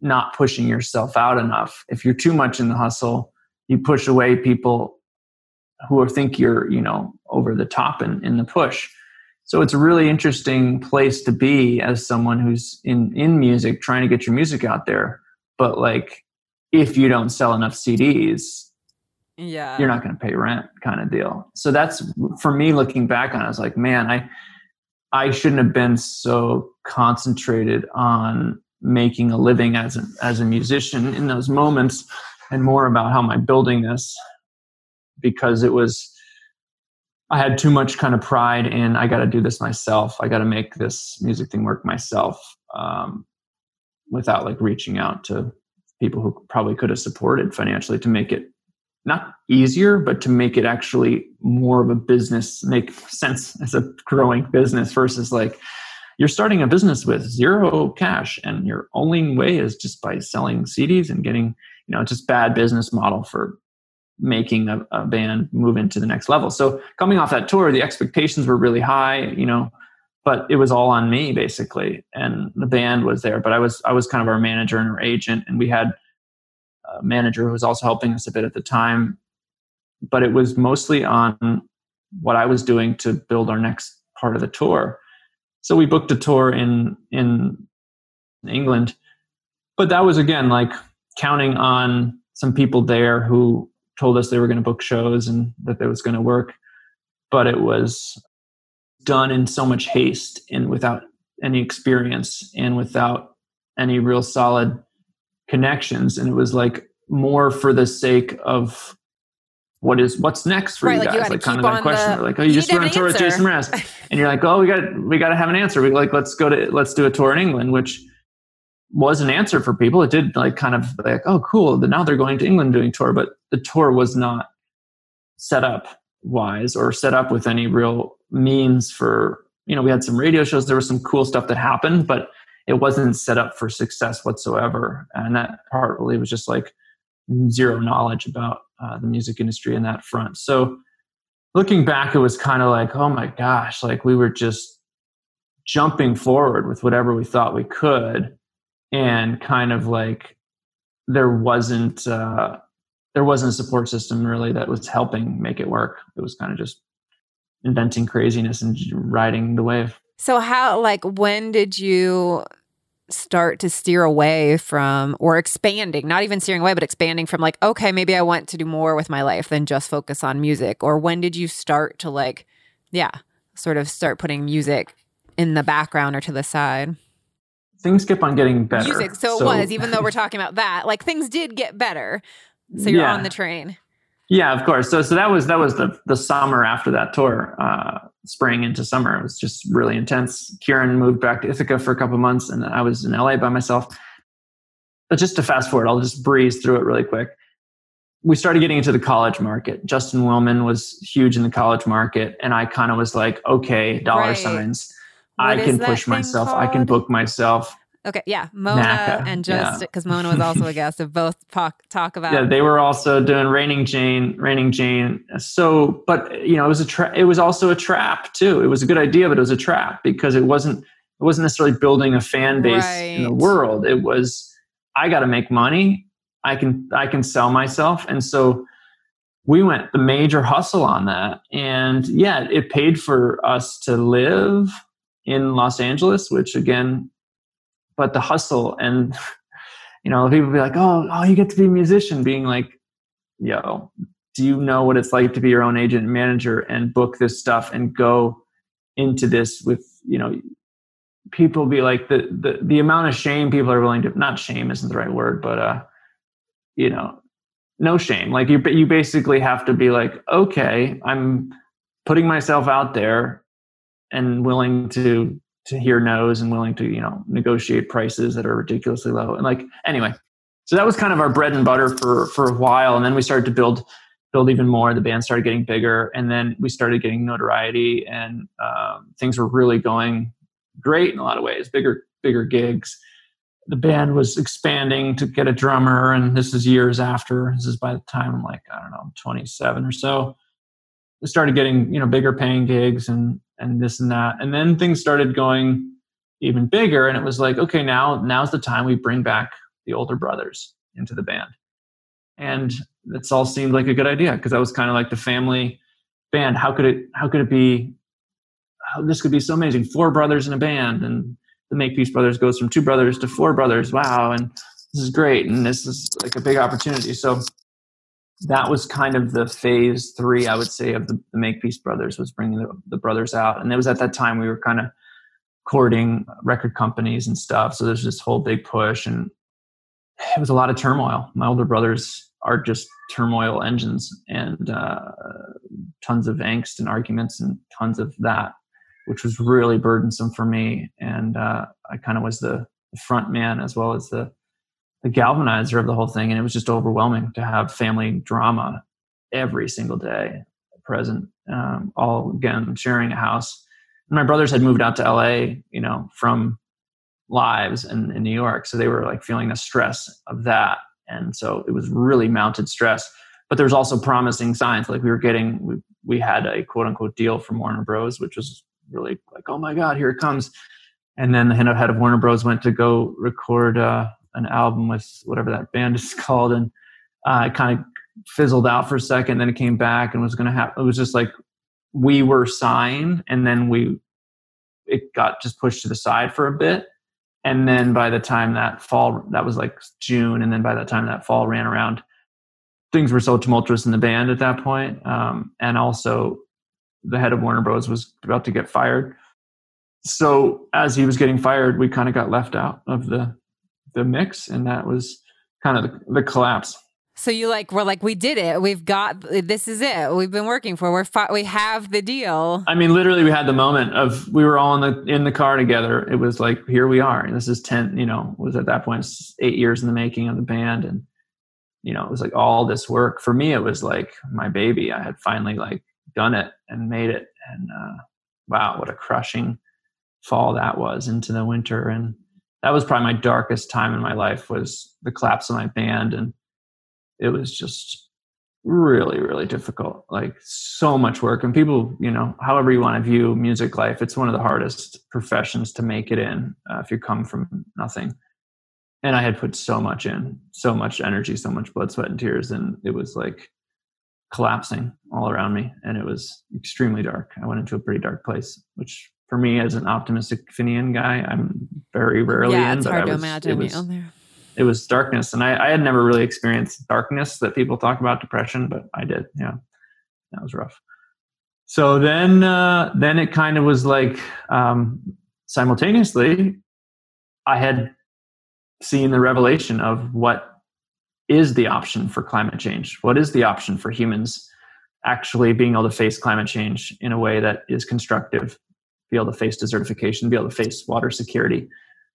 not pushing yourself out enough. If you're too much in the hustle, you push away people who are, think you're, you know, over the top in, in the push. So it's a really interesting place to be as someone who's in, in music, trying to get your music out there. But like, if you don't sell enough C Ds, yeah, you're not going to pay rent, kind of deal. So that's, for me, looking back on it, I was like, man, I I shouldn't have been so concentrated on making a living as a, as a musician in those moments, and more about how am I building this, because it was, I had too much kind of pride in, I got to do this myself. I got to make this music thing work myself, um, without like reaching out to people who probably could have supported financially to make it not easier, but to make it actually more of a business, make sense as a growing business, versus like you're starting a business with zero cash and your only way is just by selling C Ds and getting, you know, it's just bad business model for making a, a band move into the next level. So coming off that tour, the expectations were really high, you know, but it was all on me basically. And the band was there, but I was, I was kind of our manager and our agent, and we had manager who was also helping us a bit at the time, but it was mostly on what I was doing to build our next part of the tour. So we booked a tour in in England, but that was again like counting on some people there who told us they were going to book shows and that it was going to work, but it was done in so much haste and without any experience and without any real solid connections. And it was like more for the sake of what is what's next for right, you guys, like, you like kind of that question, the, like, oh, you just went on tour with Jason Mraz, and you're like, oh, we got we got to have an answer. We like let's go to let's do a tour in England, which was an answer for people. It did like kind of like, oh, cool, now they're going to England doing tour, but the tour was not set up wise or set up with any real means for, you know, we had some radio shows. There was some cool stuff that happened, but it wasn't set up for success whatsoever. And that part really was just like zero knowledge about uh, the music industry in that front. So looking back, it was kind of like, oh my gosh, like we were just jumping forward with whatever we thought we could. And kind of like, there wasn't, uh, there wasn't a support system really that was helping make it work. It was kind of just inventing craziness and riding the wave. So how, like, when did you start to steer away from, or expanding, not even steering away, but expanding from like, okay, maybe I want to do more with my life than just focus on music? Or when did you start to like, yeah, sort of start putting music in the background or to the side? Things keep on getting better. Music, so, so it was, even though we're talking about that, like things did get better. So you're yeah. on the train. Yeah, of course. So so that was that was the the summer after that tour, uh, spring into summer. It was just really intense. Kieran moved back to Ithaca for a couple of months, and I was in L A by myself. But just to fast forward, I'll just breeze through it really quick. We started getting into the college market. Justin Willman was huge in the college market, and I kind of was like, okay, dollar right. signs. What I can push myself. Called? I can book myself. Okay, yeah, Mona Naka. And Justin, because yeah. Mona was also a guest, of both talk, talk about. Yeah, they were also doing Reigning Jane, Reigning Jane. So, but you know, it was a tra- it was also a trap too. It was a good idea, but it was a trap because it wasn't it wasn't necessarily building a fan base right. in the world. It was I got to make money. I can I can sell myself, and so we went the major hustle on that, and yeah, it paid for us to live in Los Angeles, which again. But the hustle and, you know, people be like, oh, oh, you get to be a musician, being like, yo, do you know what it's like to be your own agent and manager and book this stuff and go into this with, you know, people be like the, the, the amount of shame people are willing to, not shame isn't the right word, but, uh, you know, no shame. Like you, you basically have to be like, okay, I'm putting myself out there and willing to, to hear no's and willing to, you know, negotiate prices that are ridiculously low. And like, anyway, so that was kind of our bread and butter for, for a while. And then we started to build, build even more. The band started getting bigger and then we started getting notoriety and um, things were really going great in a lot of ways, bigger, bigger gigs. The band was expanding to get a drummer. And this is years after, this is by the time I'm like, I don't know, twenty-seven or so. We started getting, you know, bigger paying gigs and, and this and that. And then things started going even bigger. And it was like, okay, now, now's the time we bring back the older brothers into the band. And that's all seemed like a good idea. Cause that was kind of like the family band. How could it, how could it be, oh, this could be so amazing. Four brothers in a band and the Make Peace Brothers goes from two brothers to four brothers. Wow. And this is great. And this is like a big opportunity. So that was kind of the phase three, I would say, of the, the Make Peace Brothers, was bringing the, the brothers out. And it was at that time we were kind of courting record companies and stuff. So there's this whole big push and it was a lot of turmoil. My older brothers are just turmoil engines and uh, tons of angst and arguments and tons of that, which was really burdensome for me. And uh, I kind of was the front man as well as the the galvanizer of the whole thing. And it was just overwhelming to have family drama every single day present, um, all again, sharing a house. And my brothers had moved out to L A, you know, from lives in, in New York. So they were like feeling the stress of that. And so it was really mounted stress, but there was also promising signs. Like we were getting, we, we had a quote unquote deal from Warner Bros, which was really like, oh my God, here it comes. And then the head of Warner Bros went to go record, uh, an album with whatever that band is called. And uh, it kind of fizzled out for a second. Then it came back and was going to happen. It was just like, we were signed and then we, it got just pushed to the side for a bit. And then by the time that fall, that was like June. And then by the time that fall ran around, things were so tumultuous in the band at that point. Um, and also the head of Warner Bros was about to get fired. So as he was getting fired, we kind of got left out of the, the mix. And that was kind of the, the collapse. So you like, we're like, we did it. We've got, this is it. We've been working for, we're fought, we have the deal. I mean, literally we had the moment of, we were all in the, in the car together. It was like, here we are. And this is ten, you know, was at that point eight years in the making of the band. And, you know, it was like all this work for me. It was like my baby, I had finally like done it and made it. And, uh, wow, what a crushing fall that was into the winter. And, that was probably my darkest time in my life, was the collapse of my band. And it was just really, really difficult, like so much work. And people, you know, however you want to view music life, it's one of the hardest professions to make it in uh, if you come from nothing. And I had put so much in, so much energy, so much blood, sweat, and tears. And it was like collapsing all around me. And it was extremely dark. I went into a pretty dark place, which for me, as an optimistic Finian guy, I'm very rarely yeah, in. It's but hard I was, to imagine it was, on there. It was darkness, and I, I had never really experienced darkness that people talk about, depression, but I did. Yeah, that was rough. So then, uh, then it kind of was like um, simultaneously, I had seen the revelation of what is the option for climate change. What is the option for humans actually being able to face climate change in a way that is constructive? Be able to face desertification, be able to face water security,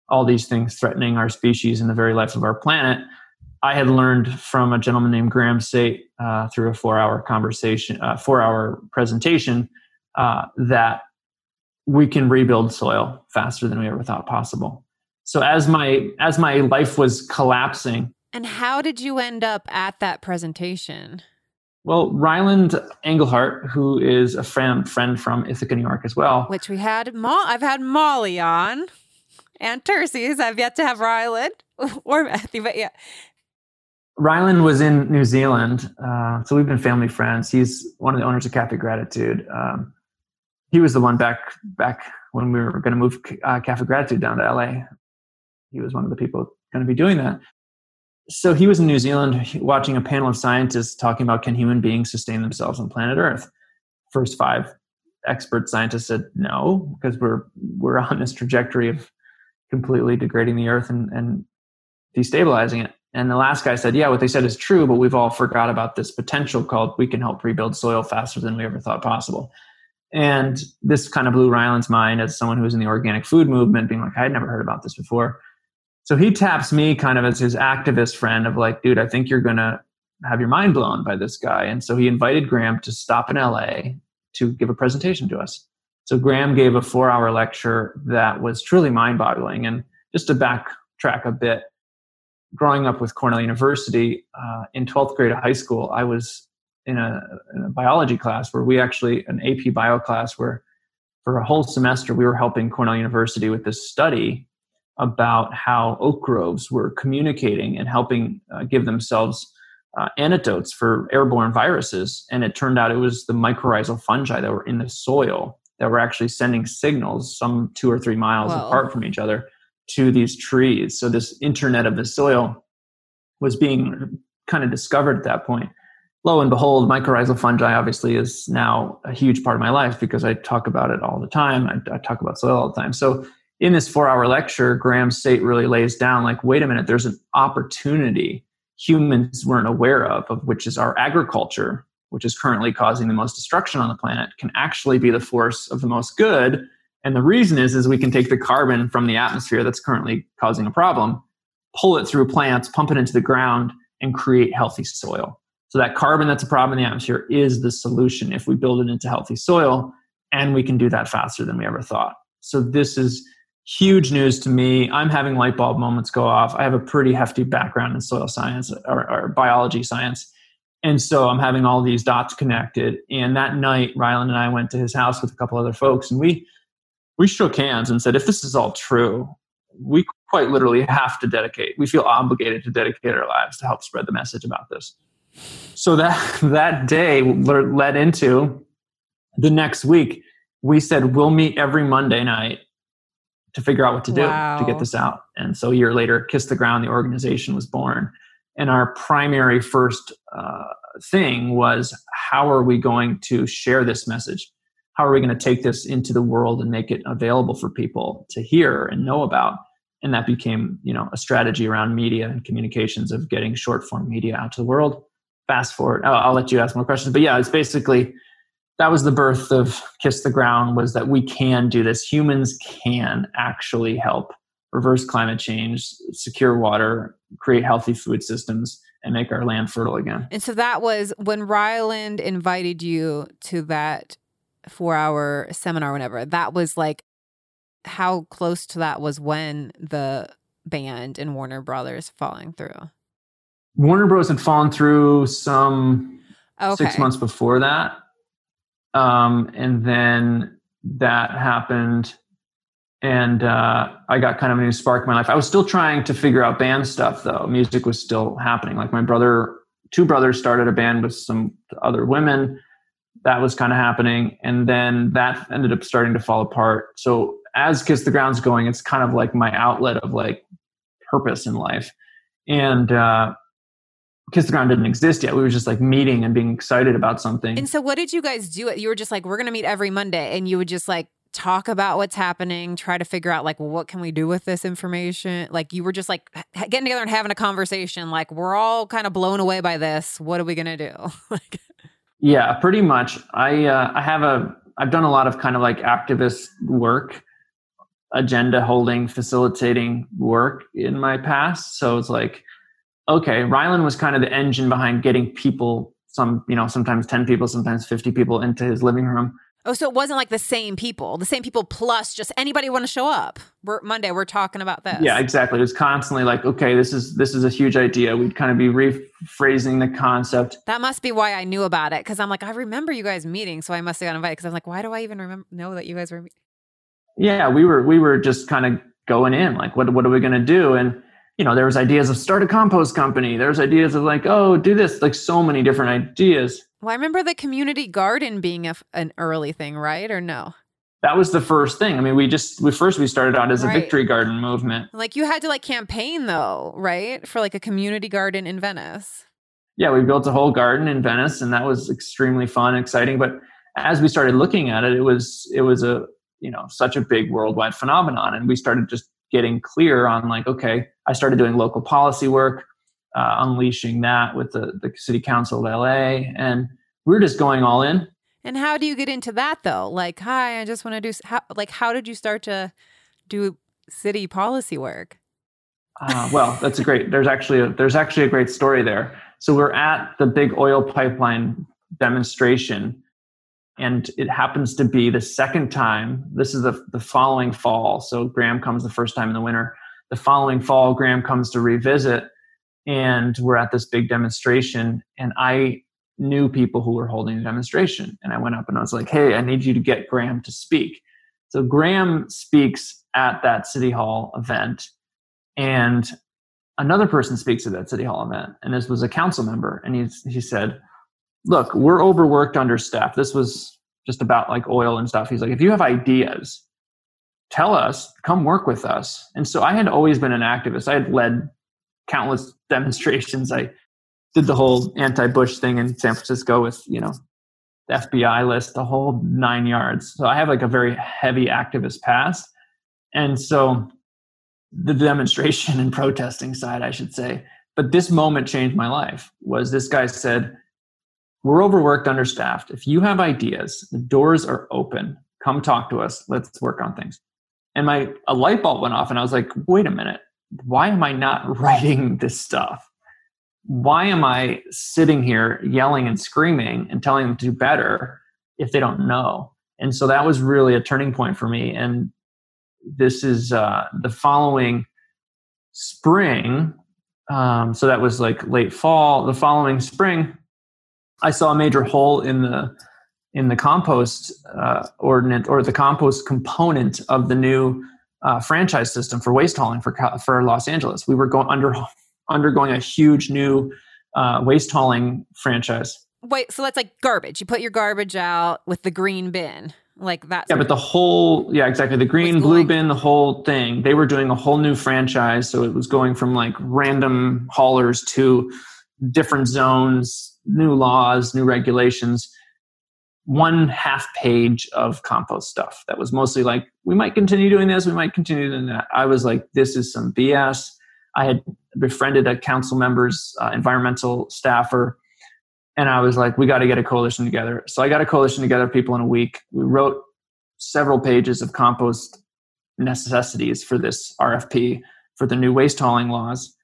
all these things threatening our species and the very life of our planet. I had learned from a gentleman named Graham Sait uh, through a four-hour conversation, uh, four-hour presentation, uh, that we can rebuild soil faster than we ever thought possible. So as my as my life was collapsing. And how did you end up at that presentation? Well, Ryland Englehart, who is a friend friend from Ithaca, New York as well. Which we had, Mo- I've had Molly on and Terces. I've yet to have Ryland or Matthew, but yeah. Ryland was in New Zealand. Uh, so we've been family friends. He's one of the owners of Cafe Gratitude. Um, He was the one back back when we were going to move uh, Cafe Gratitude down to L A. He was one of the people going to be doing that. So he was in New Zealand watching a panel of scientists talking about can human beings sustain themselves on planet Earth. First five expert scientists said no, because we're we're on this trajectory of completely degrading the Earth and, and destabilizing it. And the last guy said, yeah, what they said is true, but we've all forgot about this potential called we can help rebuild soil faster than we ever thought possible. And this kind of blew Ryland's mind as someone who was in the organic food movement, being like, I'd never heard about this before. So he taps me kind of as his activist friend of like, dude, I think you're going to have your mind blown by this guy. And so he invited Graham to stop in L A to give a presentation to us. So Graham gave a four-hour lecture that was truly mind-boggling. And just to backtrack a bit, growing up with Cornell University, uh, in twelfth grade of high school, I was In a, in a biology class where we actually, an A P bio class where for a whole semester, we were helping Cornell University with this study about how oak groves were communicating and helping uh, give themselves uh, antidotes for airborne viruses. And it turned out it was the mycorrhizal fungi that were in the soil that were actually sending signals some two or three miles Whoa. apart from each other to these trees. So this internet of the soil was being kind of discovered at that point. Lo and behold, mycorrhizal fungi obviously is now a huge part of my life because I talk about it all the time. I, I talk about soil all the time. So in this four-hour lecture, Graham Sait really lays down like, wait a minute, there's an opportunity humans weren't aware of, of which is our agriculture, which is currently causing the most destruction on the planet, can actually be the force of the most good. And the reason is, is we can take the carbon from the atmosphere that's currently causing a problem, pull it through plants, pump it into the ground, and create healthy soil. So that carbon that's a problem in the atmosphere is the solution if we build it into healthy soil, and we can do that faster than we ever thought. So this is huge news to me. I'm having light bulb moments go off. I have a pretty hefty background in soil science or, or biology science. And so I'm having all these dots connected. And that night, Ryland and I went to his house with a couple other folks, and we we shook hands and said, if this is all true, we quite literally have to dedicate. We feel obligated to dedicate our lives to help spread the message about this. So that that day led into the next week. We said, we'll meet every Monday night to figure out what to do wow. to get this out. And so a year later, Kiss the Ground, the organization, was born. And our primary first uh, thing was, how are we going to share this message? How are we going to take this into the world and make it available for people to hear and know about? And that became, you know, a strategy around media and communications of getting short form media out to the world. Fast forward, I'll, I'll let you ask more questions. But yeah, it's basically, that was the birth of Kiss the Ground, was that we can do this. Humans can actually help reverse climate change, secure water, create healthy food systems, and make our land fertile again. And so that was when Ryland invited you to that four-hour seminar, whenever. That was like, how close to that was when the band and Warner Brothers falling through? Warner Bros. had fallen through some okay. six months before that. Um, and then that happened. And uh, I got kind of a new spark in my life. I was still trying to figure out band stuff, though. Music was still happening. Like my brother, two brothers started a band with some other women. That was kind of happening. And then that ended up starting to fall apart. So as Kiss the Ground's going, it's kind of like my outlet of like purpose in life. And, uh, Kiss the Ground didn't exist yet. We were just like meeting and being excited about something. And so what did you guys do? You were just like, we're going to meet every Monday. And you would just like talk about what's happening, try to figure out like, well, what can we do with this information? Like you were just like getting together and having a conversation. Like we're all kind of blown away by this. What are we going to do? like, yeah, pretty much. I, uh, I have a, I've done a lot of kind of like activist work, agenda holding, facilitating work in my past. So it's like, okay, Ryland was kind of the engine behind getting people, some, you know, sometimes ten people, sometimes fifty people into his living room Oh, so it wasn't like the same people, the same people plus just anybody want to show up. We're, Monday, we're talking about this. Yeah, exactly. It was constantly like, okay, this is this is a huge idea. We'd kind of be rephrasing the concept. That must be why I knew about it, because I'm like, I remember you guys meeting, so I must have got invited. Because I'm like, why do I even remember know that you guys were meeting? Yeah, we were we were just kind of going in, like, what what are we gonna do? And you know, there was ideas of start a compost company. There's ideas of like, oh, do this, like so many different ideas. Well, I remember the community garden being a, an early thing, right? Or no? That was the first thing. I mean, we just, we first, we started out as right. a victory garden movement. Like you had to like campaign though, right? For like a community garden in Venice. Yeah, we built a whole garden in Venice and that was extremely fun and exciting. But as we started looking at it, it was, it was a, you know, such a big worldwide phenomenon. And we started just getting clear on like, okay, I started doing local policy work. Uh, unleashing that with the, the city council of L A, and we're just going all in. And how do you get into that though? Like, hi, I just want to do, how, like, how did you start to do city policy work? Uh, well, that's a great, there's actually, a, there's actually a great story there. So we're at the big oil pipeline demonstration and it happens to be the second time, this is the, the following fall. So Graham comes the first time in the winter, the following fall, Graham comes to revisit. And we're at this big demonstration and I knew people who were holding the demonstration. And I went up and I was like, hey, I need you to get Graham to speak. So Graham speaks at that City Hall event and another person speaks at that City Hall event. And this was a council member. And he's, he said, look, we're overworked, understaffed. This was just about like oil and stuff. He's like, if you have ideas, tell us, come work with us. And so I had always been an activist. I had led countless demonstrations. I did the whole anti-Bush thing in San Francisco with, you know, the F B I list, the whole nine yards. So I have like a very heavy activist past. And so the demonstration and protesting side, I should say, but this moment changed my life, was this guy said, we're overworked, understaffed. If you have ideas, the doors are open. Come talk to us. Let's work on things. And my a light bulb went off and I was like, wait a minute. Why am I not writing this stuff? Why am I sitting here yelling and screaming and telling them to do better if they don't know? And so that was really a turning point for me. And this is uh, the following spring. Um, so that was like late fall. The following spring, I saw a major hole in the in the compost uh, ordinance or the compost component of the new Uh, franchise system for waste hauling for for Los Angeles. We were going under undergoing a huge new uh, waste hauling franchise. Wait, so that's like garbage. You put your garbage out with the green bin, like that. Yeah, but the whole yeah, exactly. The green, blue bin, the whole thing. They were doing a whole new franchise, so it was going from like random haulers to different zones, new laws, new regulations. One half page of compost stuff that was mostly like, we might continue doing this, we might continue doing that. I was like, this is some B S. I had befriended a council member's uh, environmental staffer, and I was like, we got to get a coalition together. So I got a coalition together of people in a week. We wrote several pages of compost necessities for this R F P for the new waste hauling laws,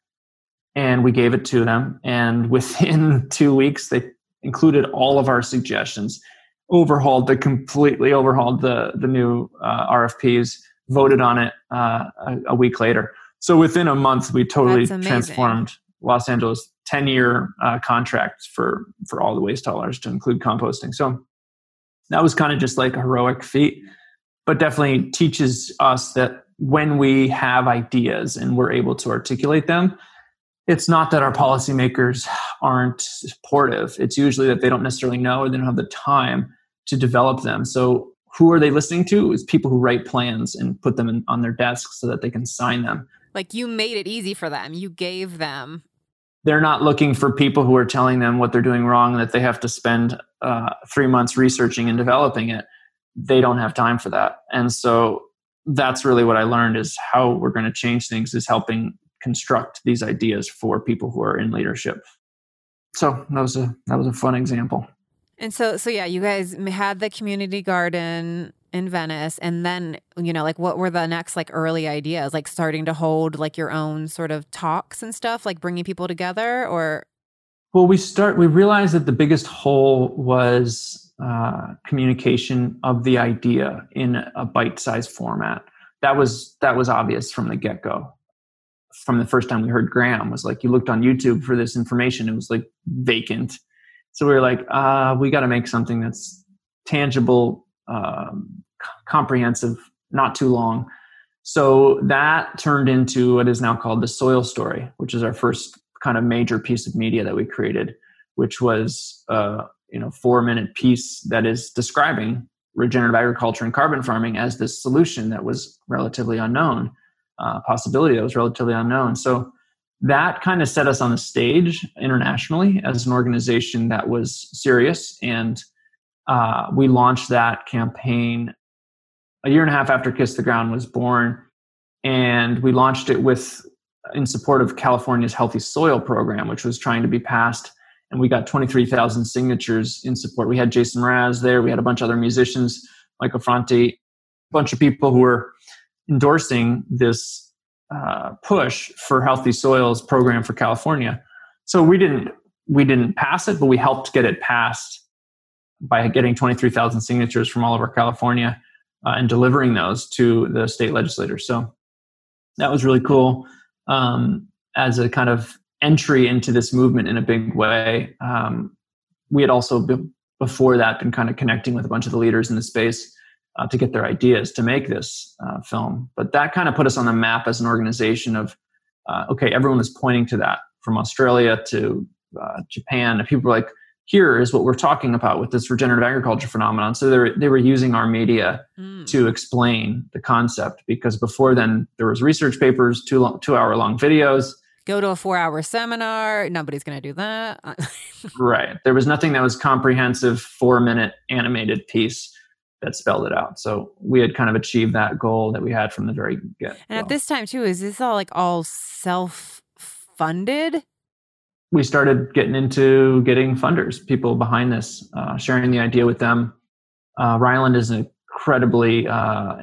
and we gave it to them. And within two weeks, they included all of our suggestions. Overhauled the completely overhauled the the new uh, R F Ps. Voted on it uh, a, a week later. So within a month, we totally transformed Los Angeles. Ten year uh, contracts for for all the waste haulers to include composting. So that was kind of just like a heroic feat, but definitely teaches us that when we have ideas and we're able to articulate them, it's not that our policymakers aren't supportive. It's usually that they don't necessarily know or they don't have the time to develop them. So who are they listening to? It's people who write plans and put them in, on their desks so that they can sign them. Like you made it easy for them. You gave them. They're not looking for people who are telling them what they're doing wrong and that they have to spend uh, three months researching and developing it. They don't have time for that. And so that's really what I learned is how we're going to change things is helping construct these ideas for people who are in leadership. So that was a that was a fun example. And so so yeah, you guys had the community garden in Venice, and then you know like what were the next like early ideas? Like starting to hold like your own sort of talks and stuff, like bringing people together, or well, we start we realized that the biggest hole was uh, communication of the idea in a bite-sized format. That was that was obvious from the get-go. From the first time we heard Graham, was like, you looked on YouTube for this information. It was like vacant. So we were like, uh, we got to make something that's tangible, um, c- comprehensive, not too long. So that turned into what is now called The Soil Story, which is our first kind of major piece of media that we created, which was uh, you know, four-minute piece that is describing regenerative agriculture and carbon farming as this solution that was relatively unknown. Uh, possibility that was relatively unknown. So that kind of set us on the stage internationally as an organization that was serious. And uh, we launched that campaign a year and a half after Kiss the Ground was born. And we launched it with in support of California's Healthy Soil program, which was trying to be passed. And we got twenty-three thousand signatures in support. We had Jason Mraz there. We had a bunch of other musicians, Michael Franti, a bunch of people who were endorsing this uh, push for Healthy Soils program for California. So we didn't we didn't pass it, but we helped get it passed by getting twenty-three thousand signatures from all over California uh, and delivering those to the state legislature. So that was really cool um, as a kind of entry into this movement in a big way. Um, we had also been, before that been kind of connecting with a bunch of the leaders in the space Uh, to get their ideas to make this uh, film. But that kind of put us on the map as an organization of, uh, okay, everyone is pointing to that, from Australia to uh, Japan. And people were like, here is what we're talking about with this regenerative agriculture phenomenon. So they were, they were using our media mm. to explain the concept, because before then there was research papers, two long, two hour long videos. Go to a four hour seminar. Nobody's going to do that. Right. There was nothing that was comprehensive, four minute animated piece that spelled it out. So we had kind of achieved that goal that we had from the very get. And at this time too, is this all like all self-funded? We started getting into getting funders, people behind this, uh, sharing the idea with them. Uh, Ryland is an incredibly uh,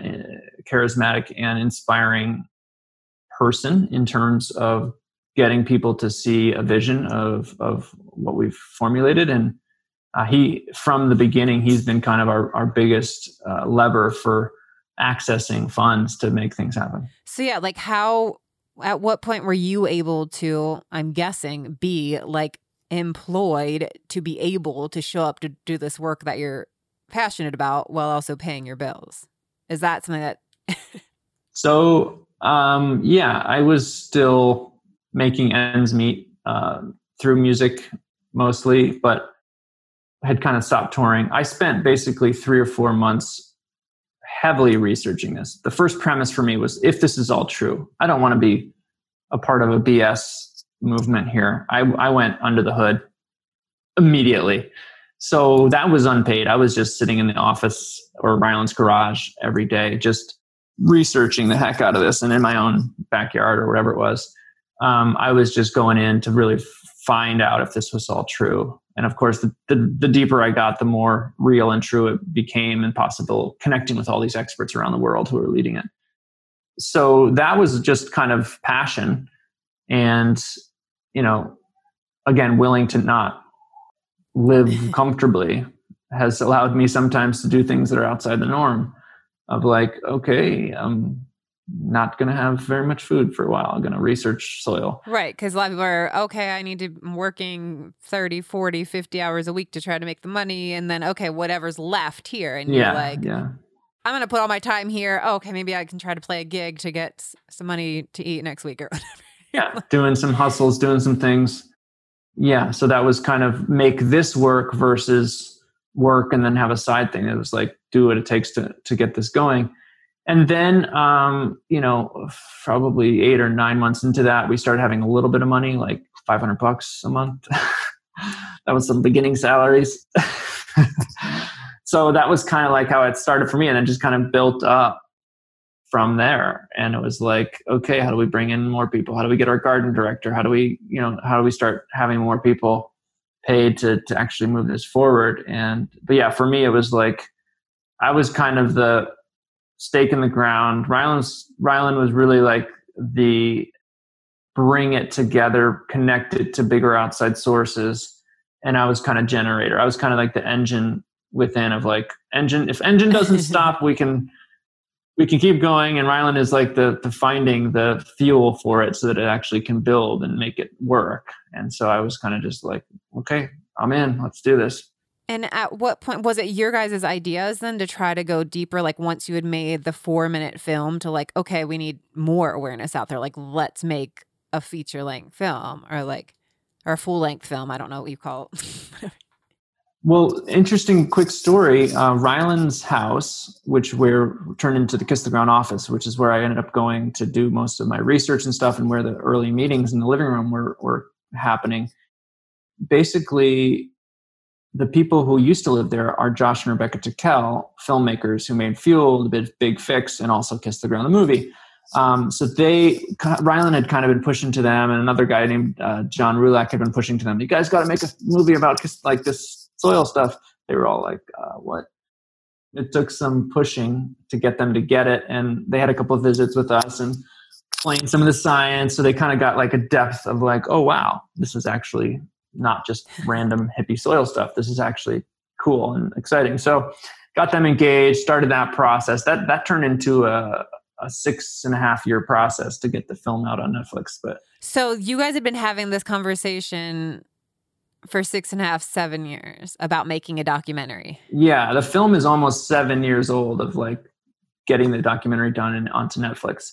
charismatic and inspiring person in terms of getting people to see a vision of, of what we've formulated. And Uh, he, from the beginning, he's been kind of our, our biggest uh, lever for accessing funds to make things happen. So yeah, like how, at what point were you able to, I'm guessing, be like employed to be able to show up to do this work that you're passionate about while also paying your bills? Is that something that... So, um, yeah, I was still making ends meet uh, through music mostly, but had kind of stopped touring. I spent basically three or four months heavily researching this. The first premise for me was, if this is all true, I don't want to be a part of a B S movement here. I, I went under the hood immediately. So that was unpaid. I was just sitting in the office or Ryland's garage every day, just researching the heck out of this, and in my own backyard or whatever it was. Um, I was just going in to really find out if this was all true. And of course, the, the, the deeper I got, the more real and true it became, and possible connecting with all these experts around the world who are leading it. So that was just kind of passion. And, you know, again, willing to not live comfortably has allowed me sometimes to do things that are outside the norm of like, okay, um, not going to have very much food for a while. I'm going to research soil. Right. Because a lot of people are, okay, I need to I'm working thirty, forty, fifty hours a week to try to make the money. And then, okay, whatever's left here. And yeah, you're like, yeah. I'm going to put all my time here. Oh, okay, maybe I can try to play a gig to get some money to eat next week or whatever. Yeah. Doing some hustles, doing some things. Yeah. So that was kind of make this work versus work and then have a side thing. It was like, do what it takes to, to get this going. And then, um, you know, probably eight or nine months into that, we started having a little bit of money, like five hundred bucks a month. That was some beginning salaries. So that was kind of like how it started for me. And it just kind of built up from there. And it was like, okay, how do we bring in more people? How do we get our garden director? How do we, you know, how do we start having more people paid to, to actually move this forward? And, but yeah, for me, it was like, I was kind of the stake in the ground. Ryland's, Ryland was really like the bring it together, connect it to bigger outside sources. And I was kind of generator. I was kind of like the engine within of like engine, if engine doesn't stop, we can, we can keep going. And Ryland is like the, the finding the fuel for it so that it actually can build and make it work. And so I was kind of just like, okay, I'm in, let's do this. And at what point was it your guys' ideas then to try to go deeper? Like once you had made the four minute film to like, okay, we need more awareness out there. Like let's make a feature length film or like, or a full length film. I don't know what you call it. Well, interesting quick story. Uh, Ryland's house, which we're turned into the Kiss the Ground office, which is where I ended up going to do most of my research and stuff and where the early meetings in the living room were, were happening. Basically, the people who used to live there are Josh and Rebecca Tickell, filmmakers who made Fuel, The Big Fix, and also Kiss the Ground, the movie. Um, so they, Ryland had kind of been pushing to them, and another guy named uh, John Rulak had been pushing to them. You guys got to make a movie about like this soil stuff. They were all like, uh, what? It took some pushing to get them to get it. And they had a couple of visits with us and explained some of the science. So they kind of got like a depth of like, oh, wow, this is actually not just random hippie soil stuff. This is actually cool and exciting. So got them engaged, started that process. That that turned into a, a six and a half year process to get the film out on Netflix. But so you guys have been having this conversation for six and a half, seven years about making a documentary. Yeah, the film is almost seven years old of like getting the documentary done and onto Netflix.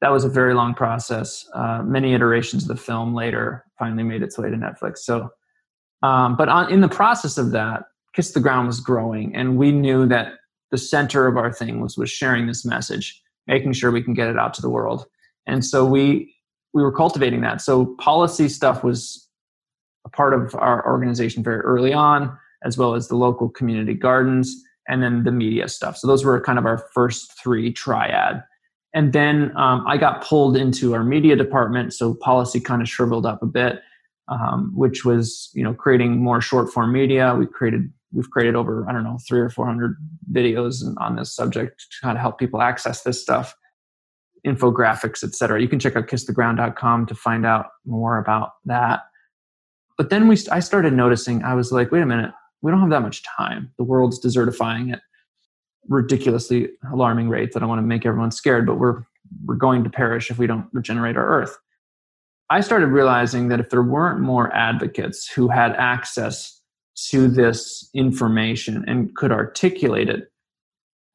That was a very long process. Uh, many iterations of the film later finally made its way to Netflix. So, um, but on, in the process of that, Kiss the Ground was growing, and we knew that the center of our thing was was sharing this message, making sure we can get it out to the world. And so we we were cultivating that. So policy stuff was a part of our organization very early on, as well as the local community gardens and then the media stuff. So those were kind of our first three triad. And then um, I got pulled into our media department. So policy kind of shriveled up a bit, um, which was, you know, creating more short form media. We created, we've created over, I don't know, three or four hundred videos on this subject to kind of help people access this stuff, infographics, et cetera. You can check out kiss the ground dot com to find out more about that. But then we, I started noticing, I was like, wait a minute, we don't have that much time. The world's desertifying at ridiculously alarming rates. I don't want to make everyone scared, but we're we're going to perish if we don't regenerate our earth. I started realizing that if there weren't more advocates who had access to this information and could articulate it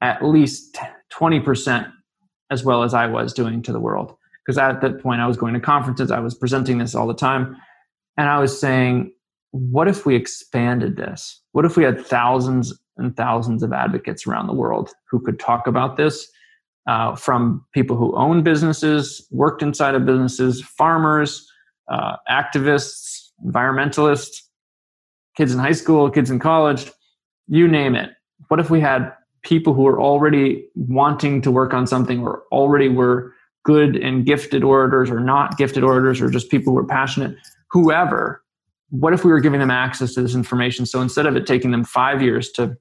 at least twenty percent as well as I was doing to the world, because at that point I was going to conferences, I was presenting this all the time. And I was saying, what if we expanded this? What if we had thousands and thousands of advocates around the world who could talk about this, uh, from people who own businesses, worked inside of businesses, farmers, uh, activists, environmentalists, kids in high school, kids in college, you name it. What if we had people who are already wanting to work on something or already were good and gifted orators or not gifted orators or just people who are passionate? Whoever, what if we were giving them access to this information? So instead of it taking them five years to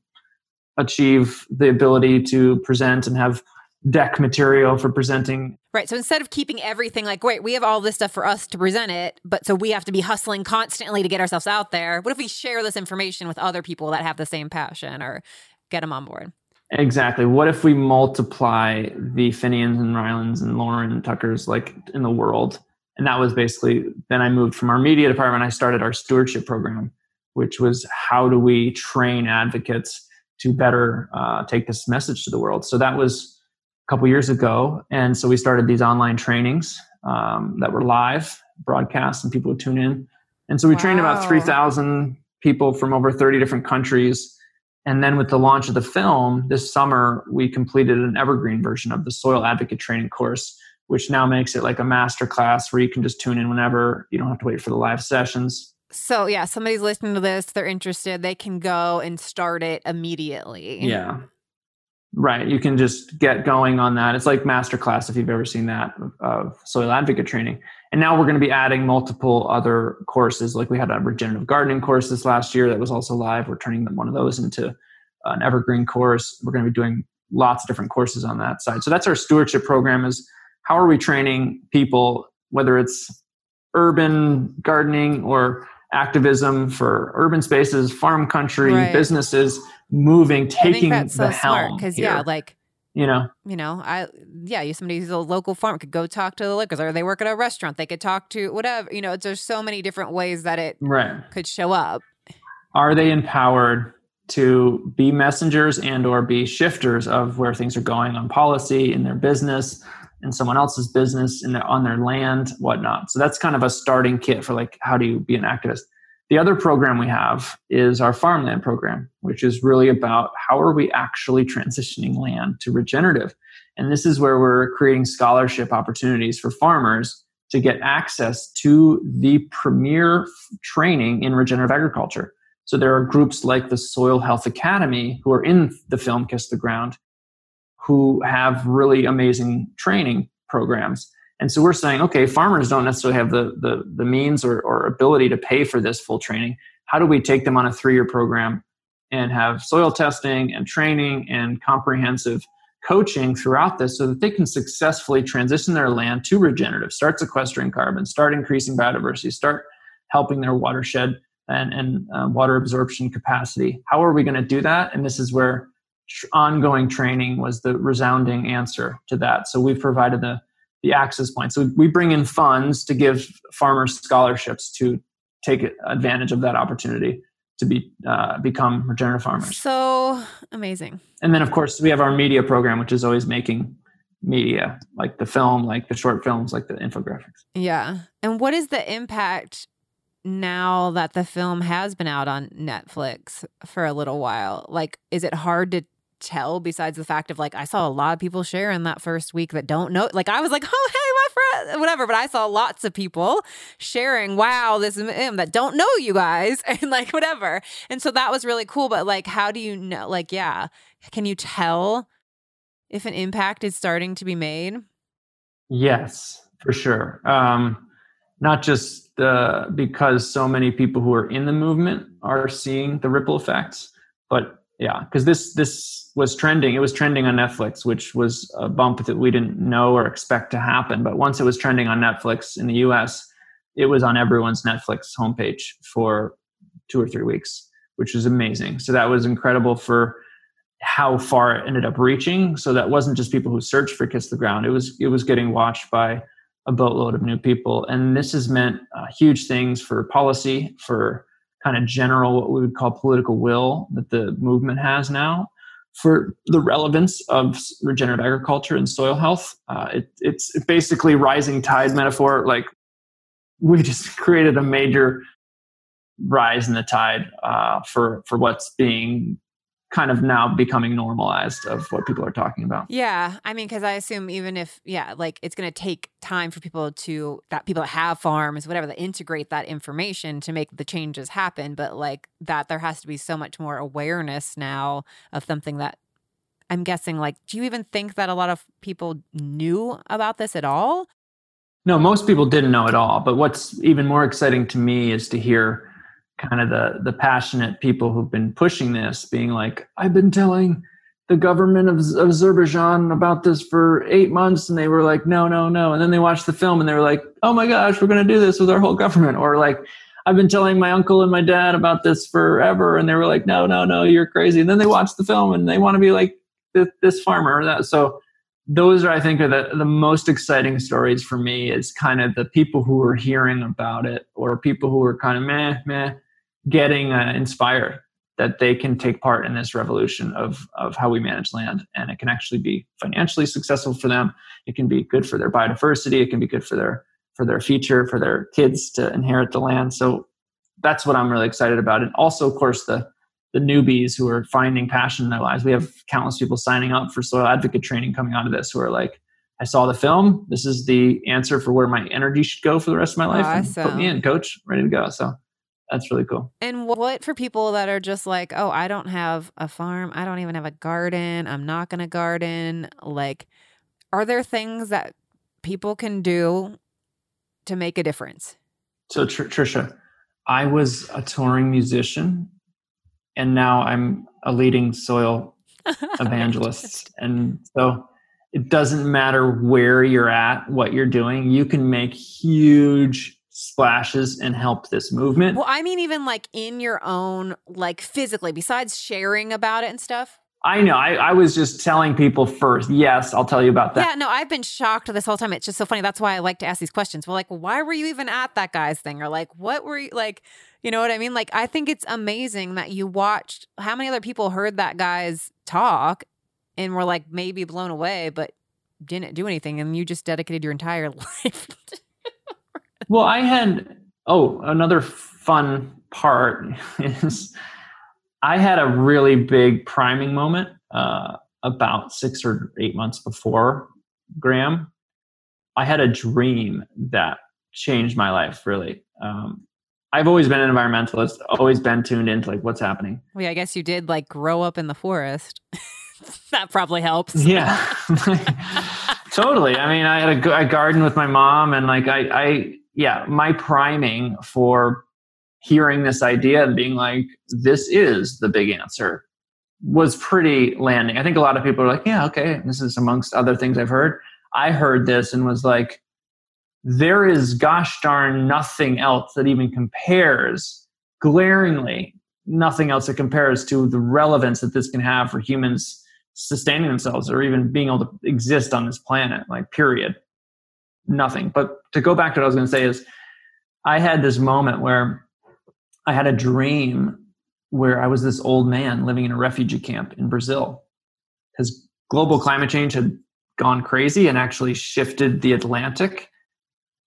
achieve the ability to present and have deck material for presenting. Right. So instead of keeping everything like, wait, we have all this stuff for us to present it, but so we have to be hustling constantly to get ourselves out there. What if we share this information with other people that have the same passion or get them on board? Exactly. What if we multiply the Finians and Rylands and Lauren and Tuckers like in the world? And that was basically, then I moved from our media department, I started our stewardship program, which was how do we train advocates to better uh, take this message to the world. So that was a couple years ago. And so we started these online trainings um, that were live broadcasts and people would tune in. And so we wow. trained about three thousand people from over thirty different countries. And then with the launch of the film this summer, we completed an evergreen version of the Soil Advocate Training course, which now makes it like a masterclass where you can just tune in whenever. You don't have to wait for the live sessions. So yeah, somebody's listening to this, they're interested, they can go and start it immediately. Yeah, right. You can just get going on that. It's like masterclass if you've ever seen that of soil advocate training. And now we're going to be adding multiple other courses. Like we had a regenerative gardening course this last year that was also live. We're turning one of those into an evergreen course. We're going to be doing lots of different courses on that side. So that's our stewardship program is, how are we training people, whether it's urban gardening or activism for urban spaces, farm country, right. businesses? moving, taking I think that's the so helm. Because yeah, like you know, you know, I yeah, you somebody who's a local farmer could go talk to the liquors, or they work at a restaurant, they could talk to whatever. You know, there's so many different ways that it right. could show up. Are they empowered to be messengers and or be shifters of where things are going on policy, in their business, in someone else's business, in their, on their land, whatnot? So that's kind of a starting kit for like, how do you be an activist? The other program we have is our farmland program, which is really about how are we actually transitioning land to regenerative? And this is where we're creating scholarship opportunities for farmers to get access to the premier training in regenerative agriculture. So there are groups like the Soil Health Academy, who are in the film Kiss the Ground, who have really amazing training programs. And so we're saying, okay, farmers don't necessarily have the the, the means or, or ability to pay for this full training. How do we take them on a three-year program and have soil testing and training and comprehensive coaching throughout this so that they can successfully transition their land to regenerative, start sequestering carbon, start increasing biodiversity, start helping their watershed and, and uh, water absorption capacity. How are we going to do that? And this is where tr- ongoing training was the resounding answer to that. So we've provided the, the access point. So we bring in funds to give farmers scholarships to take advantage of that opportunity to be uh, become regenerative farmers. So amazing. And then, of course, we have our media program, which is always making media, like the film, like the short films, like the infographics. Yeah. And what is the impact now that the film has been out on Netflix for a little while? Like, is it hard to tell, besides the fact of like, I saw a lot of people share in that first week that don't know, like I was like, oh, hey, my friend, whatever. But I saw lots of people sharing, wow, this is him, that don't know you guys and like whatever. And so that was really cool. But like, how do you know? Like, yeah. Can you tell if an impact is starting to be made? Yes, for sure. Um, not just the, because so many people who are in the movement are seeing the ripple effects, but yeah, because this this was trending. It was trending on Netflix, which was a bump that we didn't know or expect to happen. But once it was trending on Netflix in the U S, it was on everyone's Netflix homepage for two or three weeks, which was amazing. So that was incredible for how far it ended up reaching. So that wasn't just people who searched for Kiss the Ground. It was it was getting watched by a boatload of new people. And this has meant uh, huge things for policy, for kind of general, what we would call political will that the movement has now, for the relevance of regenerative agriculture and soil health. Uh, it, it's basically rising tide metaphor. Like, we just created a major rise in the tide uh, for, for what's being kind of now becoming normalized of what people are talking about. Yeah. I mean, because I assume even if, yeah, like it's going to take time for people to, that people that have farms, whatever, that integrate that information to make the changes happen. But like that, there has to be so much more awareness now of something that I'm guessing, like, do you even think that a lot of people knew about this at all? No, most people didn't know at all. But what's even more exciting to me is to hear kind of the the passionate people who've been pushing this, being like, I've been telling the government of, of Azerbaijan about this for eight months, and they were like, no, no, no. And then they watched the film, and they were like, oh my gosh, we're going to do this with our whole government. Or like, I've been telling my uncle and my dad about this forever, and they were like, no, no, no, you're crazy. And then they watched the film, and they want to be like this, this farmer or that. So those are, I think, are the, the most exciting stories for me, is kind of the people who are hearing about it, or people who are kind of meh, meh, getting uh, inspired that they can take part in this revolution of of how we manage land, and it can actually be financially successful for them. It can be good for their biodiversity. It can be good for their for their future, for their kids to inherit the land. So that's what I'm really excited about. And also, of course, the the newbies who are finding passion in their lives. We have countless people signing up for soil advocate training coming out of this, who are like, I saw the film. This is the answer for where my energy should go for the rest of my life. Awesome. And put me in, coach, ready to go. So that's really cool. And what for people that are just like, oh, I don't have a farm. I don't even have a garden. I'm not going to garden. Like, are there things that people can do to make a difference? So Tr- Trisha, I was a touring musician, and now I'm a leading soil evangelist. And so it doesn't matter where you're at, what you're doing, you can make huge splashes and help this movement. Well, I mean, even like in your own, like physically, besides sharing about it and stuff. I know. I, I was just telling people first. Yes, I'll tell you about that. Yeah, no, I've been shocked this whole time. It's just so funny. That's why I like to ask these questions. Well, like, why were you even at that guy's thing? Or like, what were you like, you know what I mean? Like, I think it's amazing that you watched how many other people heard that guy's talk and were like maybe blown away, but didn't do anything. And you just dedicated your entire life. Well, I had, oh, another fun part is I had a really big priming moment uh, about six or eight months before Graham. I had a dream that changed my life, really. Um, I've always been an environmentalist, always been tuned into like what's happening. Well, yeah, I guess you did like grow up in the forest. That probably helps. Yeah, totally. I mean, I had a, I garden with my mom and like I, I, yeah, my priming for hearing this idea and being like, this is the big answer was pretty landing. I think a lot of people are like, yeah, okay. This is amongst other things I've heard. I heard this and was like, there is gosh darn nothing else that even compares, glaringly nothing else that compares to the relevance that this can have for humans sustaining themselves or even being able to exist on this planet, like period, nothing. But to go back to what I was going to say is I had this moment where I had a dream where I was this old man living in a refugee camp in Brazil because global climate change had gone crazy and actually shifted the Atlantic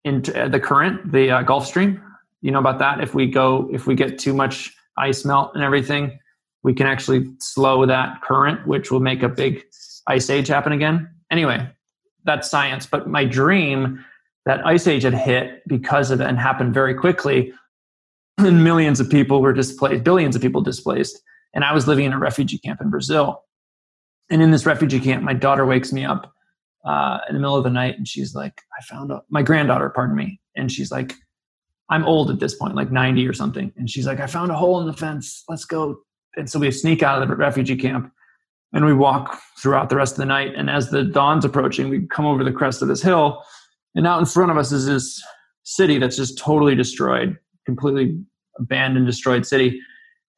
into the current, the uh, Gulf Stream. You know about that? If we go, if we get too much ice melt and everything, we can actually slow that current, which will make a big ice age happen again. Anyway, that's science. But my dream that ice age had hit because of it and happened very quickly. And millions of people were displaced, billions of people displaced. And I was living in a refugee camp in Brazil. And in this refugee camp, my daughter wakes me up uh, in the middle of the night. And she's like, I found out, my granddaughter, pardon me. And she's like, I'm old at this point, like ninety or something. And she's like, I found a hole in the fence. Let's go. And so we sneak out of the refugee camp and we walk throughout the rest of the night. And as the dawn's approaching, we come over the crest of this hill. And out in front of us is this city that's just totally destroyed, completely abandoned, destroyed city.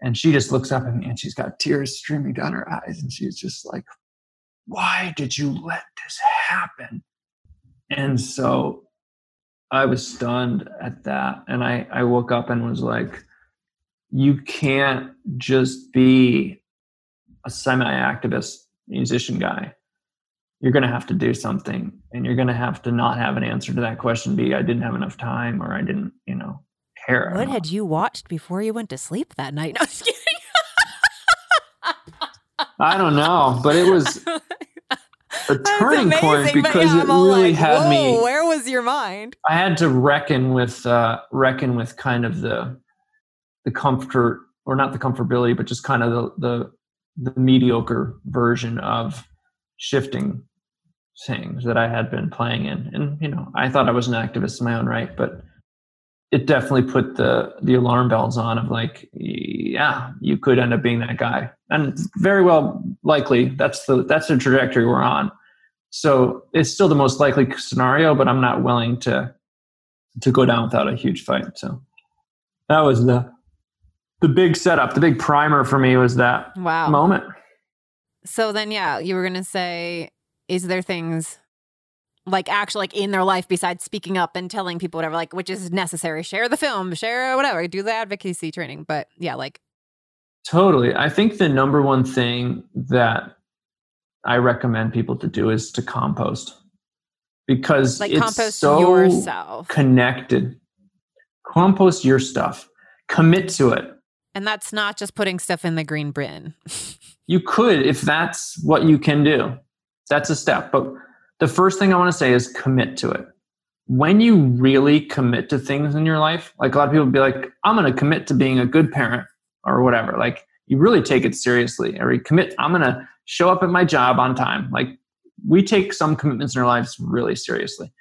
And she just looks up at me and she's got tears streaming down her eyes. And she's just like, why did you let this happen? And so I was stunned at that. And I, I woke up and was like, you can't just be a semi-activist musician guy. You're going to have to do something. And you're going to have to not have an answer to that question. Be, I didn't have enough time or I didn't, you know. Hair. What had you watched before you went to sleep that night? No, I was kidding. I don't know, but it was a turning amazing, point because yeah, it really like, had me. Where was your mind? I had to reckon with uh, reckon with kind of the the comfort, or not the comfortability, but just kind of the the, the mediocre version of shifting things that I had been playing in. And you know, I thought I was an activist in my own right, but it definitely put the the alarm bells on of like, yeah, you could end up being that guy. And very well likely that's the that's the trajectory we're on. So it's still the most likely scenario, but I'm not willing to to go down without a huge fight. So that was the the big setup, the big primer for me was that wow. moment. So then yeah, you were gonna say, is there things like actually like in their life besides speaking up and telling people whatever, like, which is necessary, share the film, share whatever, do the advocacy training. But yeah, like. Totally. I think the number one thing that I recommend people to do is to compost, because like it's compost so yourself. Connected. Compost your stuff, commit to it. And that's not just putting stuff in the green bin. You could, if that's what you can do, that's a step. But the first thing I want to say is commit to it. When you really commit to things in your life, like a lot of people be like, I'm going to commit to being a good parent or whatever. Like you really take it seriously or you commit. I'm going to show up at my job on time. Like we take some commitments in our lives really seriously.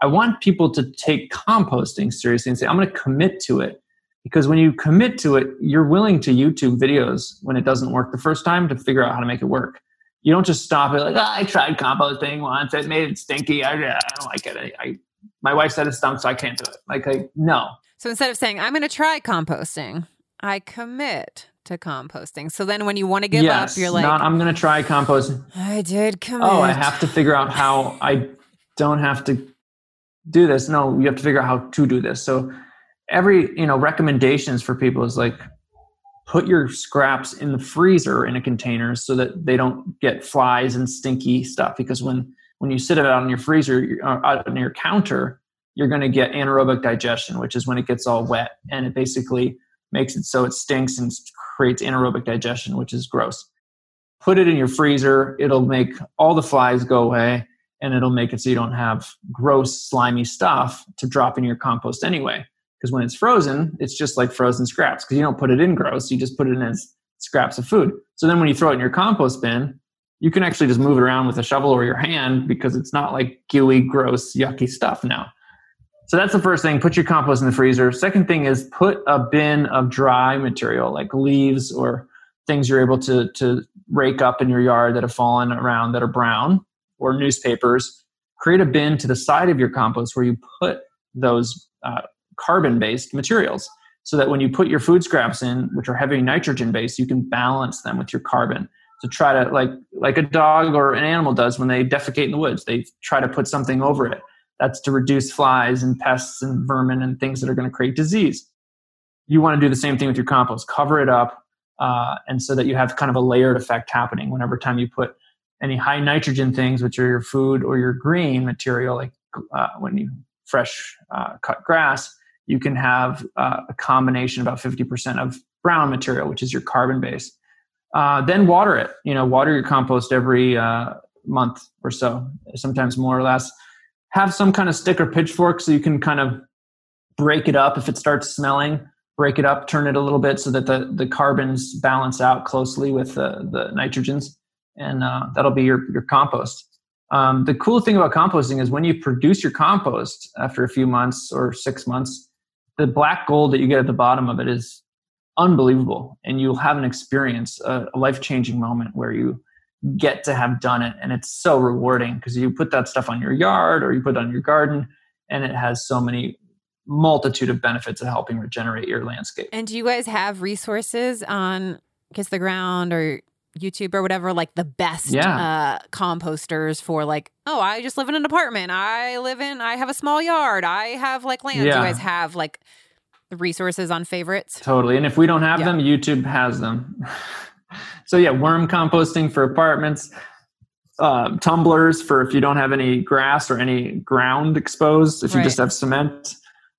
I want people to take composting seriously and say, I'm going to commit to it. Because when you commit to it, you're willing to YouTube videos when it doesn't work the first time to figure out how to make it work. You don't just stop it like, oh, I tried composting once. It made it stinky. I, I don't like it. I, I my wife's out of stump, so I can't do it. Like, I, no. So instead of saying, I'm going to try composting, I commit to composting. So then when you want to give yes, up, you're like, not, I'm going to try composting. I did commit. Oh, I have to figure out how I don't have to do this. No, you have to figure out how to do this. So every, you know, recommendations for people is like, put your scraps in the freezer in a container so that they don't get flies and stinky stuff. Because when, when you sit it out on your freezer, out on your counter, you're going to get anaerobic digestion, which is when it gets all wet. And it basically makes it so it stinks and creates anaerobic digestion, which is gross. Put it in your freezer. It'll make all the flies go away, and it'll make it so you don't have gross, slimy stuff to drop in your compost anyway. Because when it's frozen, it's just like frozen scraps, because you don't put it in gross. You just put it in as scraps of food. So then when you throw it in your compost bin, you can actually just move it around with a shovel or your hand, because it's not like gooey, gross, yucky stuff now. So that's the first thing. Put your compost in the freezer. Second thing is put a bin of dry material like leaves or things you're able to, to rake up in your yard that have fallen around that are brown, or newspapers. Create a bin to the side of your compost where you put those uh, carbon-based materials, so that when you put your food scraps in, which are heavy nitrogen-based, you can balance them with your carbon. So try to, like like a dog or an animal does when they defecate in the woods, they try to put something over it. That's to reduce flies and pests and vermin and things that are going to create disease. You want to do the same thing with your compost. Cover it up, uh, and so that you have kind of a layered effect happening whenever time you put any high nitrogen things, which are your food or your green material, like uh, when you fresh uh, cut grass, you can have uh, a combination about fifty percent of brown material, which is your carbon base. Uh, then water it. You know, water your compost every uh, month or so, sometimes more or less. Have some kind of stick or pitchfork so you can kind of break it up. If it starts smelling, break it up, turn it a little bit so that the, the carbons balance out closely with the, the nitrogens. And uh, that'll be your, your compost. Um, the cool thing about composting is when you produce your compost after a few months or six months, the black gold that you get at the bottom of it is unbelievable. And you'll have an experience, a, a life-changing moment where you get to have done it. And it's so rewarding because you put that stuff on your yard or you put it on your garden, and it has so many multitude of benefits of helping regenerate your landscape. And do you guys have resources on Kiss the Ground or YouTube or whatever, like the best yeah. uh, composters for like, oh, I just live in an apartment. I live in, I have a small yard. I have like land. Yeah. Do you guys have like resources on favorites? Totally. And if we don't have yeah. them, YouTube has them. So yeah, worm composting for apartments, uh, tumblers for if you don't have any grass or any ground exposed, if right. you just have cement.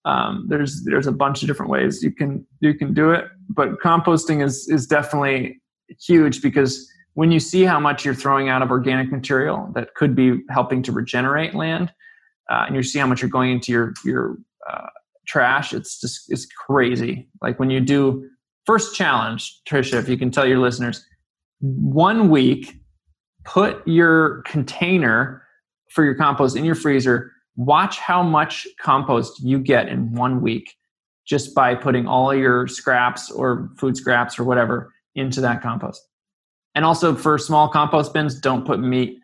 Um, there's, there's a bunch of different ways you can, you can do it. But composting is, is definitely huge, because when you see how much you're throwing out of organic material that could be helping to regenerate land, uh, and you see how much you're going into your your uh, trash, it's just it's crazy. Like when you do first challenge, Trisha, if you can tell your listeners, one week, put your container for your compost in your freezer. Watch how much compost you get in one week just by putting all your scraps or food scraps or whatever into that compost. And also for small compost bins, don't put meat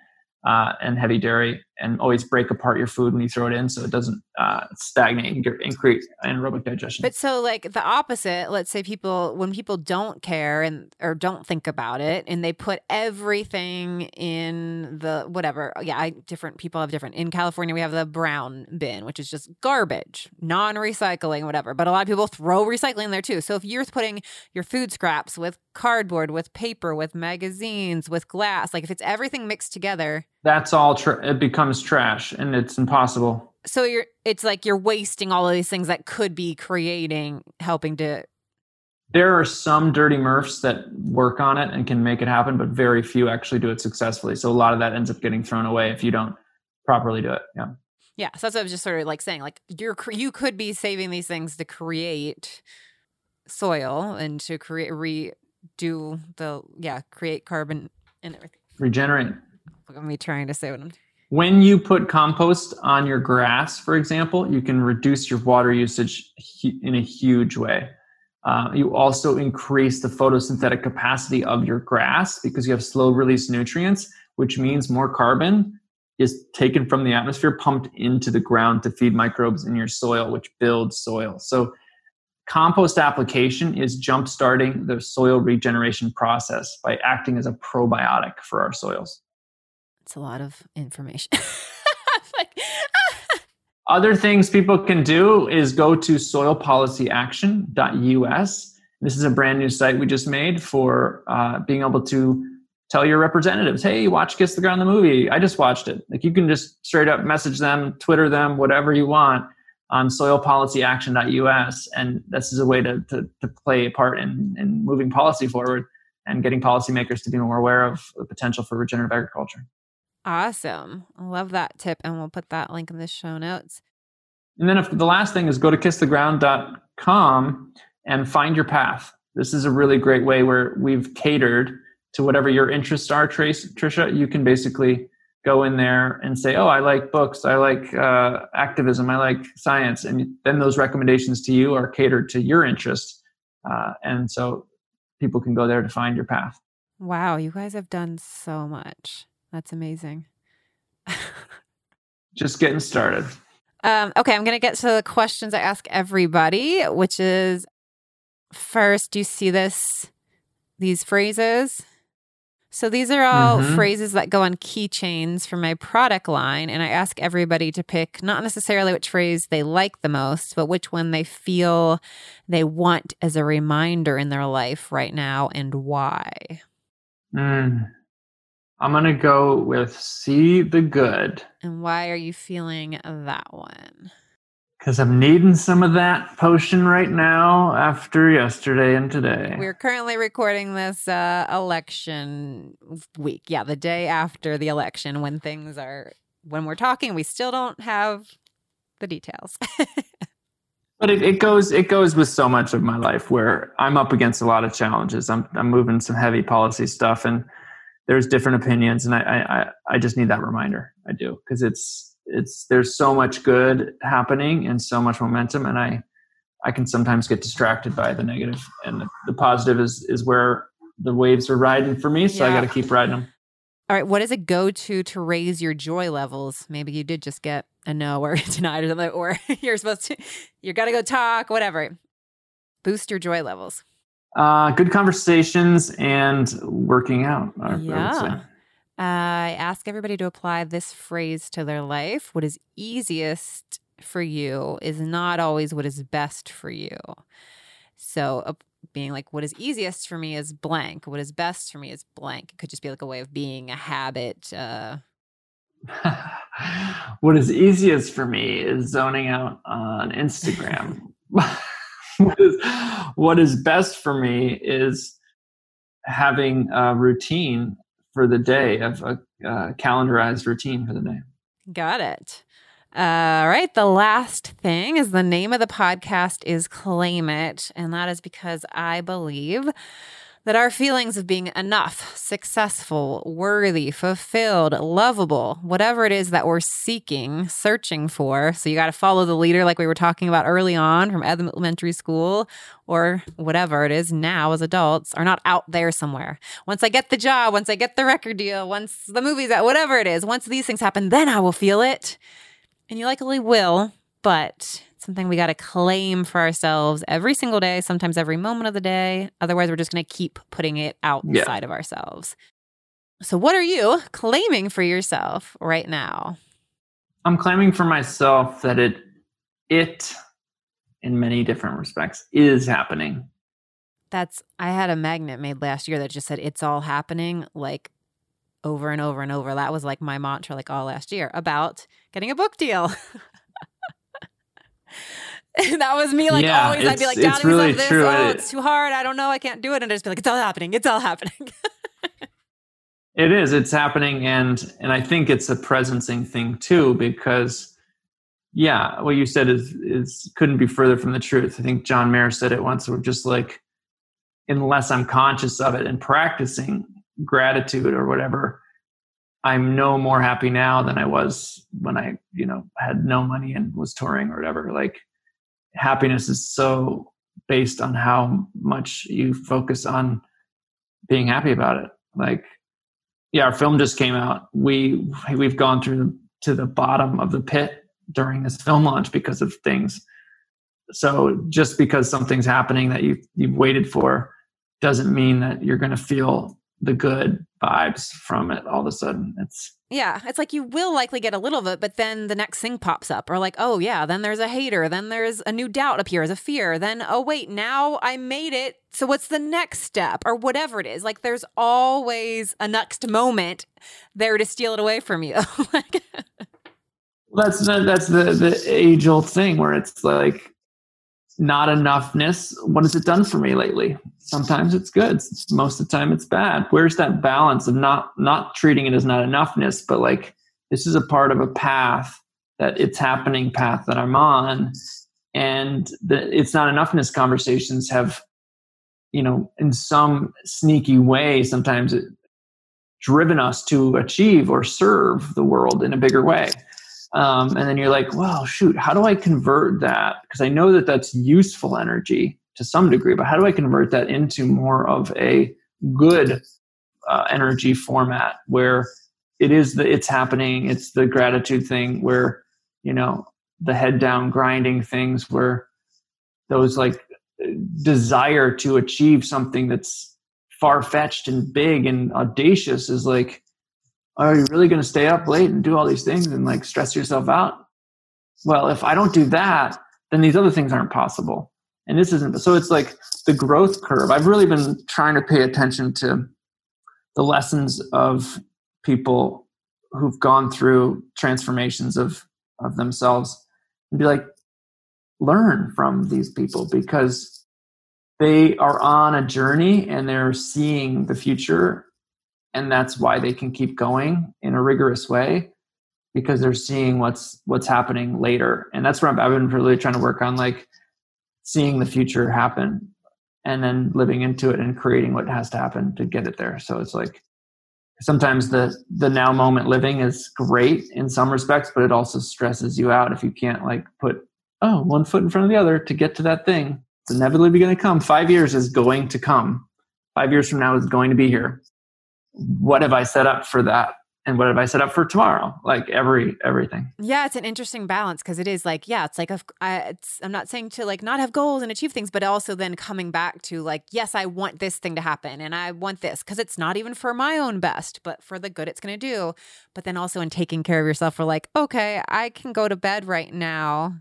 uh, and heavy dairy, and always break apart your food when you throw it in so it doesn't uh, stagnate and increase anaerobic digestion. But so like the opposite, let's say people, when people don't care and or don't think about it and they put everything in the whatever, yeah, I, different people have different. In California, we have the brown bin, which is just garbage, non-recycling, whatever. But a lot of people throw recycling in there too. So if you're putting your food scraps with cardboard, with paper, with magazines, with glass, like if it's everything mixed together, that's all tra- it becomes trash, and it's impossible. So you're it's like you're wasting all of these things that could be creating, helping to. There are some dirty M R Fs that work on it and can make it happen, but very few actually do it successfully. So a lot of that ends up getting thrown away if you don't properly do it. Yeah. Yeah. So that's what I was just sort of like saying, like you're you could be saving these things to create soil and to create redo the yeah create carbon and everything. Regenerate. I'm me trying to say what I'm doing. When you put compost on your grass, for example, you can reduce your water usage in a huge way. Uh, you also increase the photosynthetic capacity of your grass because you have slow release nutrients, which means more carbon is taken from the atmosphere, pumped into the ground to feed microbes in your soil, which builds soil. So compost application is jumpstarting the soil regeneration process by acting as a probiotic for our soils. It's a lot of information. Other things people can do is go to soil policy action dot U S. This is a brand new site we just made for uh, being able to tell your representatives, hey, watch Kiss the Ground, the movie. I just watched it. Like, you can just straight up message them, Twitter them, whatever you want on soil policy action dot U S. And this is a way to, to, to play a part in, in moving policy forward and getting policymakers to be more aware of the potential for regenerative agriculture. Awesome. I love that tip. And we'll put that link in the show notes. And then if the last thing is go to kiss the ground dot com and find your path. This is a really great way where we've catered to whatever your interests are, Trace, Trisha. You can basically go in there and say, oh, I like books, I like uh, activism, I like science. And then those recommendations to you are catered to your interests. Uh, and so people can go there to find your path. Wow, you guys have done so much. That's amazing. Just getting started. Um, okay, I'm going to get to the questions I ask everybody, which is, first, do you see this, these phrases? So these are all mm-hmm. phrases that go on keychains from my product line. And I ask everybody to pick not necessarily which phrase they like the most, but which one they feel they want as a reminder in their life right now and why. Mm. I'm going to go with see the good. And why are you feeling that one? Because I'm needing some of that potion right now after yesterday and today. We're currently recording this uh, election week. Yeah, the day after the election when things are, when we're talking, we still don't have the details. But it, it goes it goes with so much of my life where I'm up against a lot of challenges. I'm I'm moving some heavy policy stuff and there's different opinions. And I I, I just need that reminder. I do. Because it's, It's there's so much good happening and so much momentum, and I, I can sometimes get distracted by the negative. And the, the positive is is where the waves are riding for me, so yeah. I got to keep riding them. All right, what is a go-to to raise your joy levels? Maybe you did just get a no or denied or something, or you're supposed to, you got to go talk, whatever. Boost your joy levels. Uh, good conversations and working out. I, yeah. I would say. I uh, ask everybody to apply this phrase to their life. What is easiest for you is not always what is best for you. So uh, being like, what is easiest for me is blank. What is best for me is blank. It could just be like a way of being, a habit. Uh... What is easiest for me is zoning out on Instagram. what, is, what is best for me is having a routine for the day, of a uh, calendarized routine for the day. Got it. All right. The last thing is the name of the podcast is Claim It. And that is because I believe that our feelings of being enough, successful, worthy, fulfilled, lovable, whatever it is that we're seeking, searching for. So you got to follow the leader like we were talking about early on from elementary school or whatever it is now as adults are not out there somewhere. Once I get the job, once I get the record deal, once the movie's out, whatever it is, once these things happen, then I will feel it. And you likely will, but something we got to claim for ourselves every single day, sometimes every moment of the day. Otherwise, we're just going to keep putting it outside yeah. of ourselves. So what are you claiming for yourself right now? I'm claiming for myself that it, it, in many different respects, is happening. That's, I had a magnet made last year that just said, it's all happening, like over and over and over. That was like my mantra, like all last year, about getting a book deal. That was me, like yeah, always. I'd be like, doubting really myself. This, oh, it's too hard. I don't know. I can't do it. And I'd just be like, it's all happening. It's all happening. It is. It's happening, and and I think it's a presencing thing too, because yeah, what you said is is couldn't be further from the truth. I think John Morrow said it once. We're just like, unless I'm conscious of it and practicing gratitude or whatever, I'm no more happy now than I was when I, you know, had no money and was touring or whatever. Like, happiness is so based on how much you focus on being happy about it. Like, yeah, our film just came out. We, we've gone through to the bottom of the pit during this film launch because of things. So just because something's happening that you, you've waited for doesn't mean that you're going to feel the good vibes from it all of a sudden. It's yeah, it's like you will likely get a little of it, but then the next thing pops up, or like, oh yeah, then there's a hater, then there's a new doubt appears, a fear, then oh wait, now I made it, so what's the next step, or whatever it is. Like there's always a next moment there to steal it away from you. Like, that's the, that's the the age old thing where it's like, not enoughness. What has it done for me lately? Sometimes it's good. Most of the time it's bad. Where's that balance of not, not treating it as not enoughness, but like, this is a part of a path that it's happening path that I'm on. And the it's not enoughness conversations have, you know, in some sneaky way, sometimes it driven us to achieve or serve the world in a bigger way. Um, and then you're like, well, shoot, how do I convert that? Because I know that that's useful energy to some degree, but how do I convert that into more of a good uh, energy format where it is the, it's happening. It's the gratitude thing where, you know, the head down grinding things where those like desire to achieve something that's far-fetched and big and audacious is like, are you really going to stay up late and do all these things and like stress yourself out? Well, if I don't do that, then these other things aren't possible. And this isn't. So it's like the growth curve. I've really been trying to pay attention to the lessons of people who've gone through transformations of, of themselves and be like, learn from these people because they are on a journey and they're seeing the future. And that's why they can keep going in a rigorous way because they're seeing what's what's happening later. And that's where I've been really trying to work on, like seeing the future happen and then living into it and creating what has to happen to get it there. So it's like sometimes the the now moment living is great in some respects, but it also stresses you out if you can't like put, oh, one foot in front of the other to get to that thing. It's inevitably going to come. Five years is going to come. Five years from now is going to be here. What have I set up for that? And what have I set up for tomorrow? Like every, everything. Yeah. It's an interesting balance. Cause it is like, yeah, it's like, a, I, it's, I'm not saying to like not have goals and achieve things, but also then coming back to like, yes, I want this thing to happen and I want this cause it's not even for my own best, but for the good it's going to do. But then also in taking care of yourself, we're like, okay, I can go to bed right now.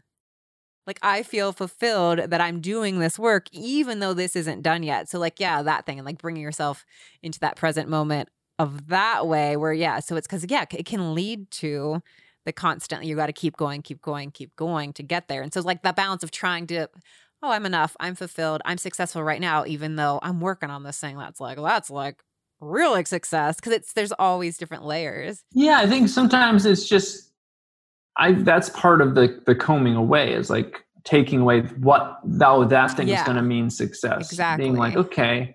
Like I feel fulfilled that I'm doing this work, even though this isn't done yet. So like, yeah, that thing and like bringing yourself into that present moment of that way where, yeah, so it's because, yeah, it can lead to the constant, you got to keep going, keep going, keep going to get there. And so like that balance of trying to, oh, I'm enough, I'm fulfilled, I'm successful right now, even though I'm working on this thing that's like, well, that's like real like success because it's, there's always different layers. Yeah, I think sometimes it's just, I, that's part of the, the combing away is like taking away what though that thing yeah. is going to mean success. Exactly. Being like, okay,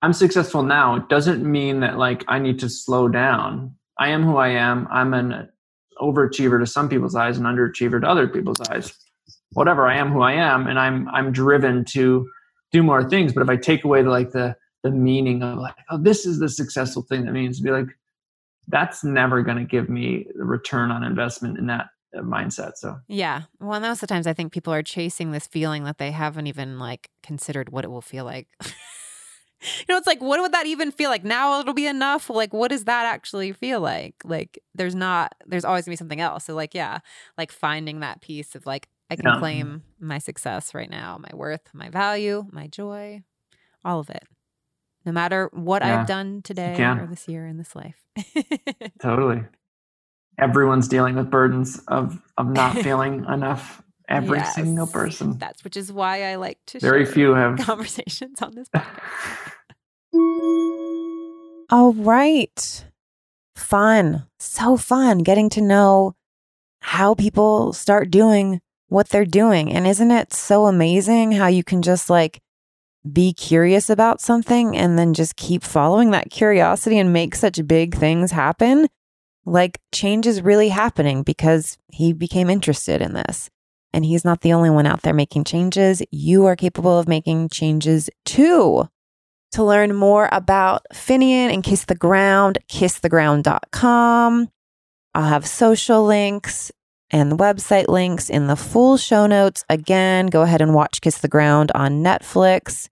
I'm successful now. It doesn't mean that like I need to slow down. I am who I am. I'm an overachiever to some people's eyes and underachiever to other people's eyes. Whatever, I am who I am, and I'm I'm driven to do more things. But if I take away the, like the the meaning of like, oh, this is the successful thing that means to be like. That's never going to give me the return on investment in that mindset. So, yeah. Well, and most of the times I think people are chasing this feeling that they haven't even like considered what it will feel like. You know, it's like, what would that even feel like? Now it'll be enough. Like, what does that actually feel like? Like there's not, there's always gonna be something else. So like, yeah, like finding that piece of like, I can yeah. claim my success right now, my worth, my value, my joy, all of it. No matter what yeah. I've done today yeah. or this year in this life. Totally. Everyone's dealing with burdens of, of not feeling enough. Every yes. single person. That's which is why I like to Very share few have. conversations on this podcast. All right. Fun. So fun getting to know how people start doing what they're doing. And isn't it so amazing how you can just like be curious about something and then just keep following that curiosity and make such big things happen. Like change is really happening because he became interested in this and he's not the only one out there making changes. You are capable of making changes too. To learn more about Finian and Kiss the Ground, kiss the ground dot com. I'll have social links and the website links in the full show notes. Again, go ahead and watch Kiss the Ground on Netflix.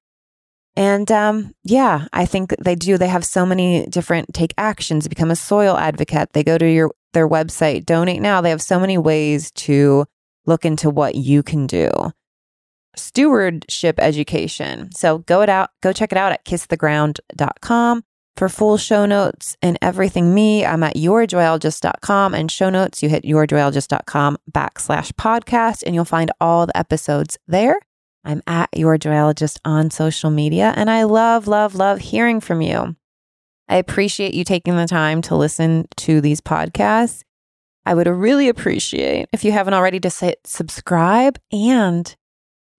And um, yeah, I think they do. They have so many different take actions, become a soil advocate. They go to your their website, donate now. They have so many ways to look into what you can do. Stewardship education. So go it out. Go check it out at kiss the ground dot com. For full show notes and everything me, I'm at your joyologist dot com, and show notes, you hit your joyologist dot com backslash podcast and you'll find all the episodes there. I'm at yourjoyologist on social media, and I love, love, love hearing from you. I appreciate you taking the time to listen to these podcasts. I would really appreciate if you haven't already to say subscribe, and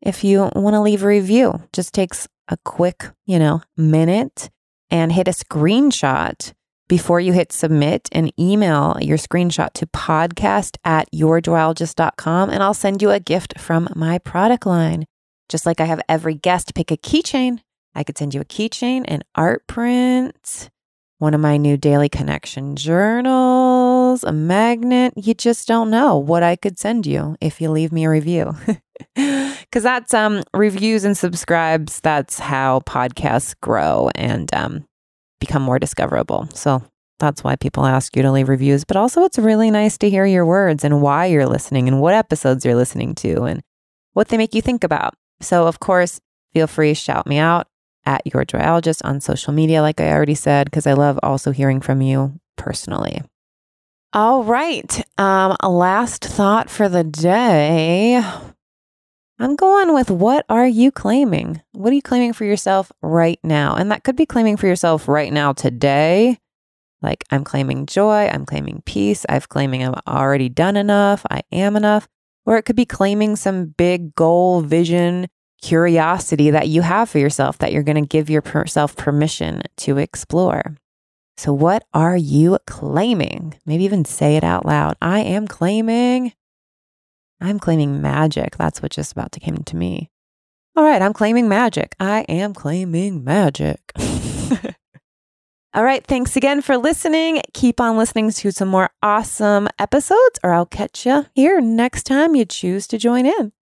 if you want to leave a review, just takes a quick, you know, minute. And hit a screenshot before you hit submit and email your screenshot to podcast at your joyologist dot com, and I'll send you a gift from my product line. Just like I have every guest pick a keychain, I could send you a keychain, an art print, one of my new Daily Connection journals, a magnet. You just don't know what I could send you if you leave me a review. Because that's um, reviews and subscribes. That's how podcasts grow and um, become more discoverable. So that's why people ask you to leave reviews. But also, it's really nice to hear your words and why you're listening and what episodes you're listening to and what they make you think about. So, of course, feel free to shout me out at Your Joyologist on social media, like I already said, because I love also hearing from you personally. All right. Um, last thought for the day. I'm going with, what are you claiming? What are you claiming for yourself right now? And that could be claiming for yourself right now today. Like, I'm claiming joy. I'm claiming peace. I'm claiming I'm already done enough. I am enough. Or it could be claiming some big goal, vision, curiosity that you have for yourself that you're going to give yourself permission to explore. So what are you claiming? Maybe even say it out loud. I am claiming... I'm claiming magic. That's what just about to came to me. All right, I'm claiming magic. I am claiming magic. All right, thanks again for listening. Keep on listening to some more awesome episodes, or I'll catch you here next time you choose to join in.